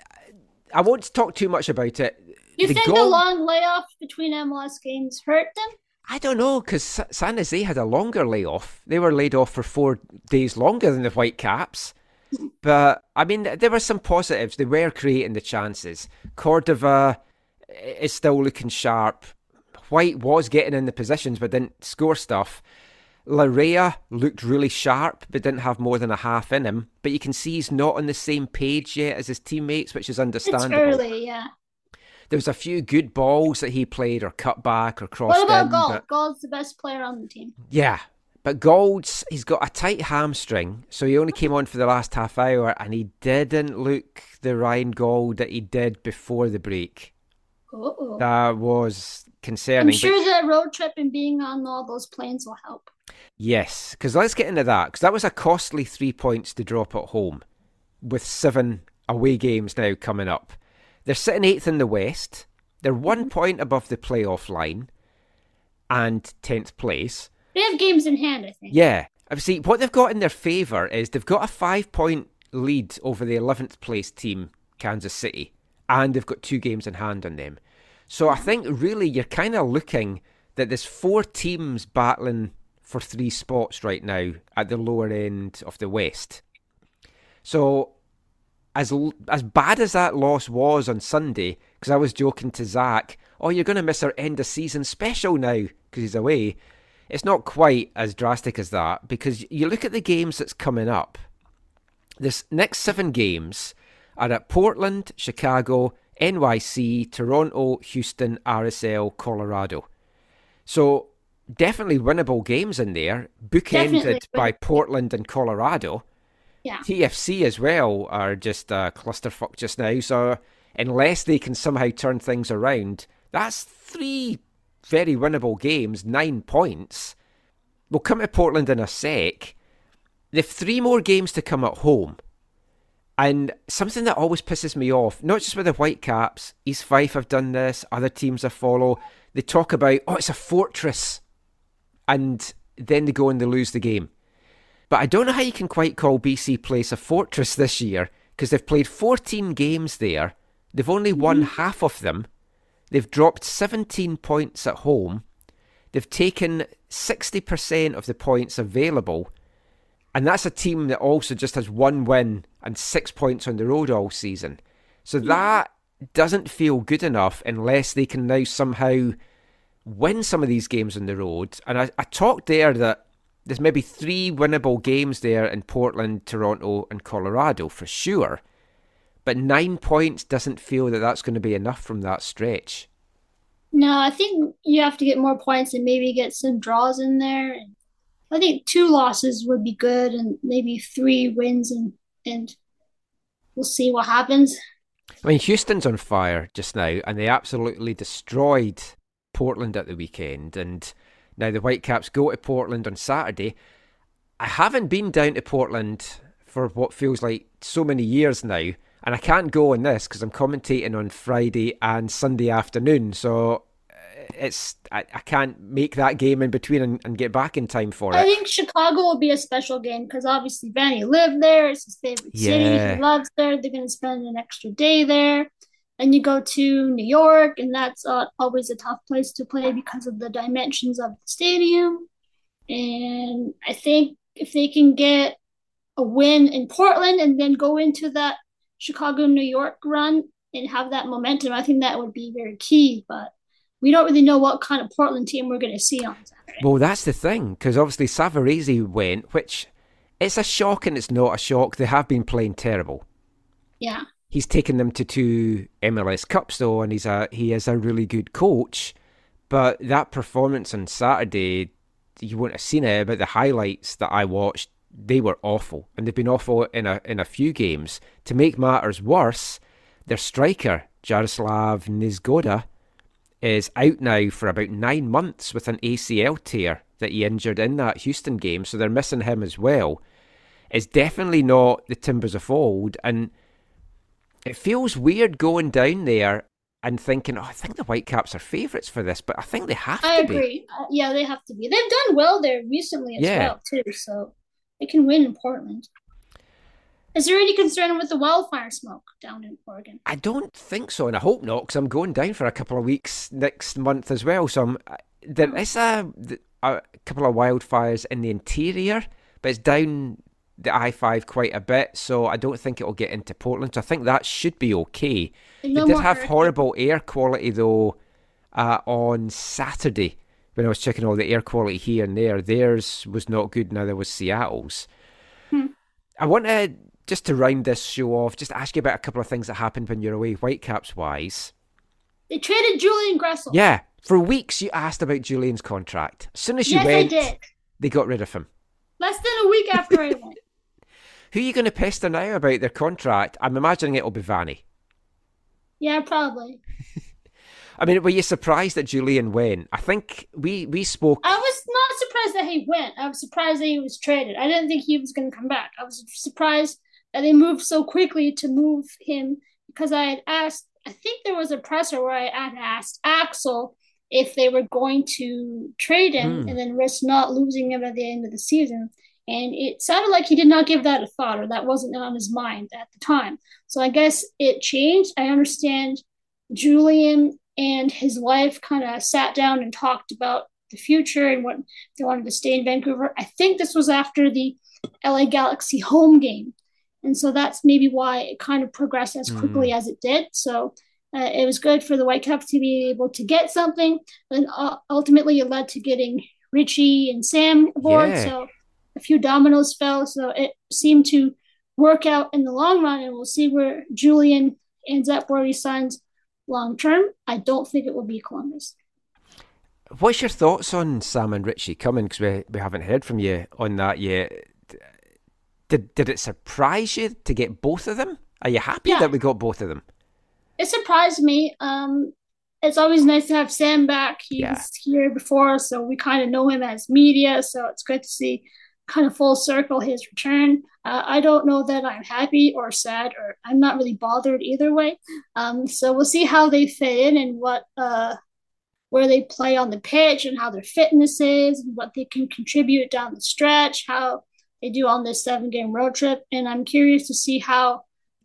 I won't talk too much about it. You the think goal... the long layoff between M L S games hurt them? I don't know, because San Jose had a longer layoff. They were laid off for four days longer than the Whitecaps. But, I mean, there were some positives. They were creating the chances. Cordova is still looking sharp. White was getting in the positions but didn't score stuff. Larea looked really sharp but didn't have more than a half in him. But you can see he's not on the same page yet as his teammates, which is understandable. It's early, yeah. There was a few good balls that he played or cut back or crossed in. What about in, Gold? But... Gold's the best player on the team. Yeah, but Gold's, he's got a tight hamstring, so he only came on for the last half hour and he didn't look the Ryan Gold that he did before the break. Uh-oh. That was concerning. I'm sure but... the road trip and being on all those planes will help. Yes, because let's get into that, because that was a costly three points to drop at home with seven away games now coming up. They're sitting eighth in the West. They're one point above the playoff line and tenth place. They have games in hand, I think. Yeah. See, what they've got in their favour is they've got a five-point lead over the eleventh place team, Kansas City, and they've got two games in hand on them. So I think, really, you're kind of looking that there's four teams battling for three spots right now at the lower end of the West. So... As as bad as that loss was on Sunday, because I was joking to Zach, oh, you're going to miss our end-of-season special now, because he's away. It's not quite as drastic as that, because you look at the games that's coming up. This next seven games are at Portland, Chicago, N Y C, Toronto, Houston, R S L, Colorado. So definitely winnable games in there, bookended definitely. By Portland and Colorado. Yeah. T F C as well are just a clusterfuck just now. So unless they can somehow turn things around, that's three very winnable games, nine points. We'll come to Portland in a sec. They've three more games to come at home. And something that always pisses me off, not just with the Whitecaps, East Fife have done this, other teams I follow, they talk about, oh, it's a fortress. And then they go and they lose the game. But I don't know how you can quite call B C Place a fortress this year, because they've played fourteen games there. They've only won mm-hmm. half of them. They've dropped seventeen points at home. They've taken sixty percent of the points available. And that's a team that also just has one win and six points on the road all season. So yeah. that doesn't feel good enough unless they can now somehow win some of these games on the road. And I, I talked there that there's maybe three winnable games there in Portland, Toronto and Colorado for sure. But nine points doesn't feel that that's going to be enough from that stretch. No, I think you have to get more points and maybe get some draws in there. I think two losses would be good and maybe three wins and, and we'll see what happens. I mean, Houston's on fire just now and they absolutely destroyed Portland at the weekend and... Now, the Whitecaps go to Portland on Saturday. I haven't been down to Portland for what feels like so many years now. And I can't go on this because I'm commentating on Friday and Sunday afternoon. So it's I, I can't make that game in between and, and get back in time for it. I think Chicago will be a special game because obviously Vanny lived there. It's his favorite yeah. city. He loves there. They're going to spend an extra day there. And you go to New York, and that's uh, always a tough place to play because of the dimensions of the stadium. And I think if they can get a win in Portland and then go into that Chicago-New York run and have that momentum, I think that would be very key. But we don't really know what kind of Portland team we're going to see on Saturday. Well, that's the thing, because obviously Savarese went, which it's a shock and it's not a shock. They have been playing terrible. Yeah. He's taken them to two M L S Cups, though, and he's a, he is a really good coach. But that performance on Saturday, you wouldn't have seen it, but the highlights that I watched, they were awful. And they've been awful in a in a few games. To make matters worse, their striker, Jaroslav Nizgoda, is out now for about nine months with an A C L tear that he injured in that Houston game, so they're missing him as well. It's definitely not the Timbers of old, and it feels weird going down there and thinking, oh, I think the Whitecaps are favourites for this, but I think they have I to agree. be. I agree. Uh, yeah, they have to be. They've done well there recently as yeah. well, too, so they can win in Portland. Is there any concern with the wildfire smoke down in Oregon? I don't think so, and I hope not, because I'm going down for a couple of weeks next month as well. So I'm, there is a, a couple of wildfires in the interior, but it's down the I five quite a bit, so I don't think it'll get into Portland. So I think that should be okay. No they did have hurricane. horrible air quality, though, uh, on Saturday when I was checking all the air quality here and there. Theirs was not good, neither was Seattle's. Hmm. I want to, just to round this show off, just ask you about a couple of things that happened when you're away, Whitecaps-wise. They traded Julian Gressel. Yeah. For weeks, you asked about Julian's contract. As soon as you yes, went, I did. They got rid of him. Less than a week after I went. Who are you going to pester now about their contract? I'm imagining it'll be Vanny. Yeah, probably. I mean, were you surprised that Julian went? I think we, we spoke... I was not surprised that he went. I was surprised that he was traded. I didn't think he was going to come back. I was surprised that they moved so quickly to move him because I had asked... I think there was a presser where I had asked Axel if they were going to trade him mm. and then risk not losing him at the end of the season. And it sounded like he did not give that a thought, or that wasn't on his mind at the time. So I guess it changed. I understand Julian and his wife kind of sat down and talked about the future and what they wanted to stay in Vancouver. I think this was after the L A Galaxy home game. And so that's maybe why it kind of progressed as quickly mm. as it did. So Uh, it was good for the Whitecaps to be able to get something, and uh, ultimately it led to getting Richie and Sam aboard. Yeah. So a few dominoes fell. So it seemed to work out in the long run, and we'll see where Julian ends up, where he signs long term. I don't think it will be Columbus. What's your thoughts on Sam and Richie coming? Because we, we haven't heard from you on that yet. Did did it surprise you to get both of them? Are you happy yeah. that we got both of them? It surprised me. Um, it's always nice to have Sam back. He's yeah. here before, so we kind of know him as media, so it's good to see kind of full circle his return. Uh, I don't know that I'm happy or sad, or I'm not really bothered either way. Um, so we'll see how they fit in and what uh, where they play on the pitch and how their fitness is and what they can contribute down the stretch, how they do on this seven-game road trip. And I'm curious to see how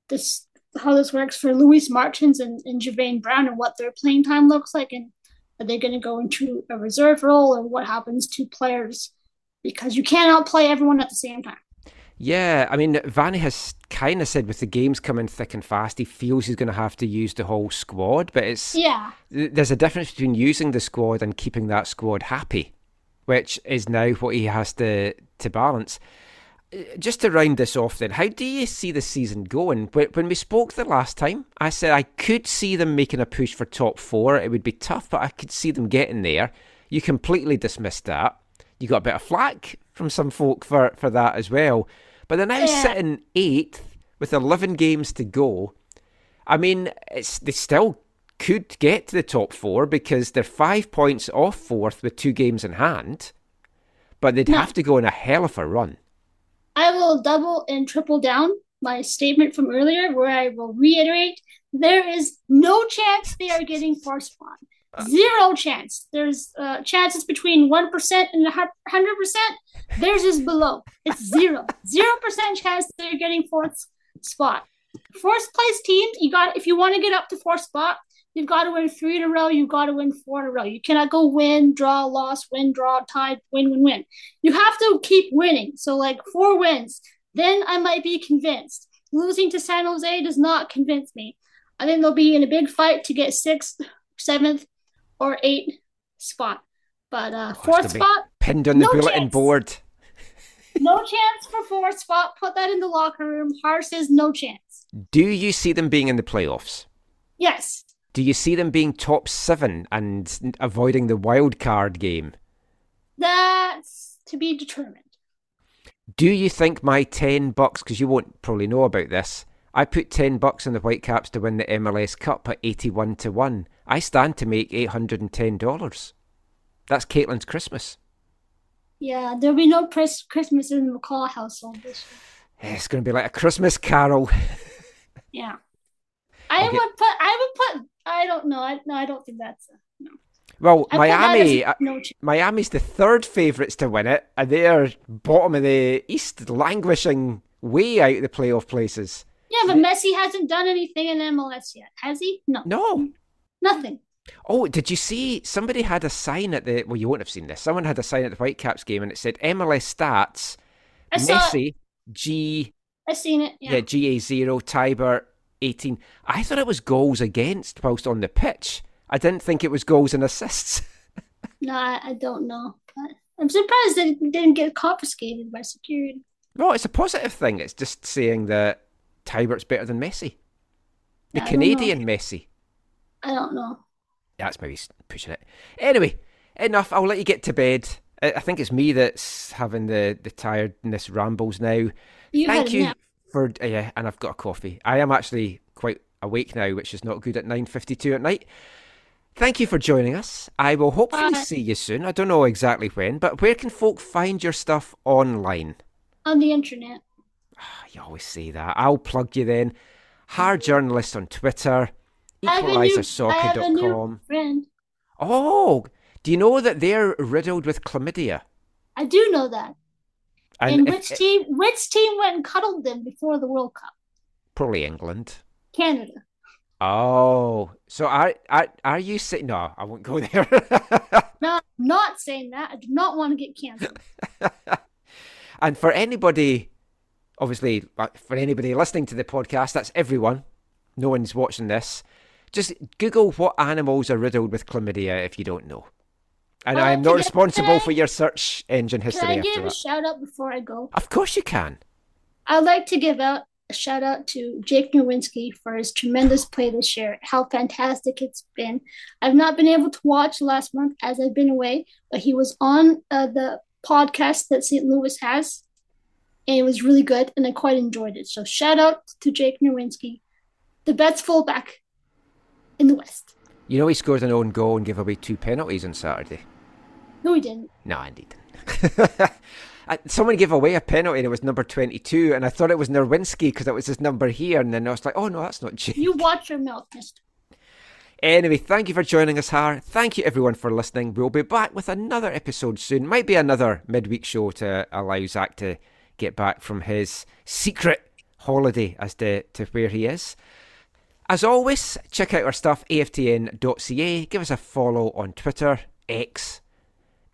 this – how this works for Luis Martins and, and Javane Brown and what their playing time looks like, and are they going to go into a reserve role, and what happens to players, because you cannot play everyone at the same time. Yeah, I mean, Vanny has kind of said with the games coming thick and fast, he feels he's going to have to use the whole squad, but it's yeah. there's a difference between using the squad and keeping that squad happy, which is now what he has to, to balance. Just to round this off then, how do you see the season going? When we spoke the last time, I said I could see them making a push for top four. It would be tough, but I could see them getting there. You completely dismissed that. You got a bit of flack from some folk for, for that as well. But they're now yeah. sitting eighth with eleven games to go. I mean, it's they still could get to the top four because they're five points off fourth with two games in hand. But they'd no. have to go on a hell of a run. I will double and triple down my statement from earlier, where I will reiterate there is no chance they are getting forced one. Zero chance. There's uh, chances between one percent and one hundred percent. Theirs is below. It's zero. Zero percent chance they're getting fourth spot. Fourth place teams, you got, if you want to get up to fourth spot, you've got to win three in a row. You've got to win four in a row. You cannot go win, draw, loss, win, draw, tie, win, win, win. You have to keep winning. So like four wins, then I might be convinced. Losing to San Jose does not convince me. I think they'll be in a big fight to get sixth, seventh, or eight spot, but uh, oh, fourth spot pinned on the no bulletin chance. board. No chance for fourth spot. Put that in the locker room. Har says no chance. Do you see them being in the playoffs? Yes. Do you see them being top seven and avoiding the wild card game? That's to be determined. Do you think my ten bucks? Because you won't probably know about this. I put ten bucks on the Whitecaps to win the M L S Cup at eighty-one to one. I stand to make eight hundred ten dollars. That's Caitlin's Christmas. Yeah, there'll be no pres- Christmas in the McCall household this year. It's going to be like a Christmas carol. Yeah. I okay. would put, I would put, I don't know. I, no, I don't think that's, a, no. Well, I Miami, that no Miami's the third favourites to win it, and they're bottom of the East, languishing way out of the playoff places. Yeah, but Messi hasn't done anything in M L S yet, has he? No. No. Nothing. Oh, did you see somebody had a sign at the, well, you won't have seen this. Someone had a sign at the Whitecaps game and it said M L S stats, I Messi, G. I seen it. Yeah, yeah G A zero, Tiber, eighteen. I thought it was goals against whilst on the pitch. I didn't think it was goals and assists. No, I don't know. But I'm surprised that it didn't get confiscated by security. No, it's a positive thing. It's just saying that Tybert's better than Messi. The I Canadian Messi. I don't know. That's maybe pushing it. Anyway, enough. I'll let you get to bed. I think it's me that's having the, the tiredness rambles now. You Thank you nap. for uh, yeah, and I've got a coffee. I am actually quite awake now, which is not good at nine fifty-two at night. Thank you for joining us. I will hopefully Bye. see you soon. I don't know exactly when, but where can folk find your stuff online? On the internet. Oh, you always say that. I'll plug you then. Hard Journalist on Twitter. equalizer soccer dot com. Oh, do you know that they're riddled with chlamydia? I do know that. And, and which it, team which team went and cuddled them before the World Cup? Probably England. Canada. Oh, so are, are, are you saying... No, I won't go there. No, I'm not saying that. I do not want to get cancelled. And for anybody, obviously, for anybody listening to the podcast, that's everyone. No one's watching this. Just Google what animals are riddled with chlamydia if you don't know. And uh, I am not responsible I, for your search engine history. Can I give a shout out before I go? Of course you can. I'd like to give out a shout out to Jake Nowinski for his tremendous play this year. How fantastic it's been. I've not been able to watch last month as I've been away, but he was on uh, the podcast that Saint Louis has, and it was really good, and I quite enjoyed it. So shout out to Jake Nowinski, the best fullback in the West. You know he scored an own goal and gave away two penalties on Saturday. No, he didn't. No, Andy didn't. Someone gave away a penalty and it was number twenty-two, and I thought it was Nowinski because that was his number here, and then I was like, oh no, that's not Jake. You watch your mouth, mister. Anyway, thank you for joining us, Har. Thank you everyone for listening. We'll be back with another episode soon. Might be another midweek show to allow Zach to get back from his secret holiday as to, to where he is. As always, check out our stuff, A F T N dot C A. Give us a follow on Twitter, X,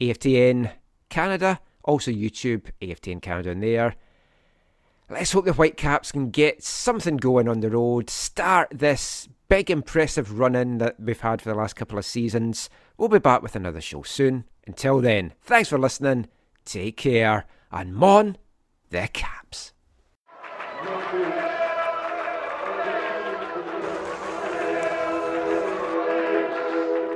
A F T N Canada, also YouTube, A F T N Canada in there. Let's hope the Whitecaps can get something going on the road, start this big impressive run-in that we've had for the last couple of seasons. We'll be back with another show soon. Until then, thanks for listening, take care, and mon the Caps.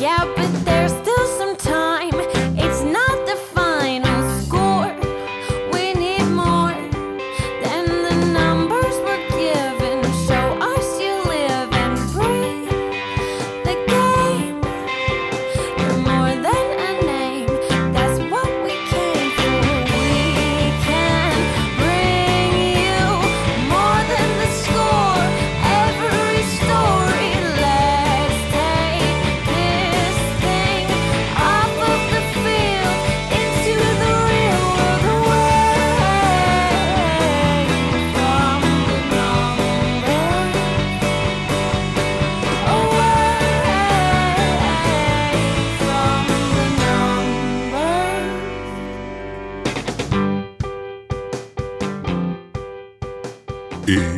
Yeah, but there's still some time. It's not the final score. We need more than the numbers we're given. Show us you live and breathe the game. You're more than a name. That's what we came for. We can bring you more than the score. Every story. Let's take this thing off of the field into the real world, away from the numbers, away from the numbers. It's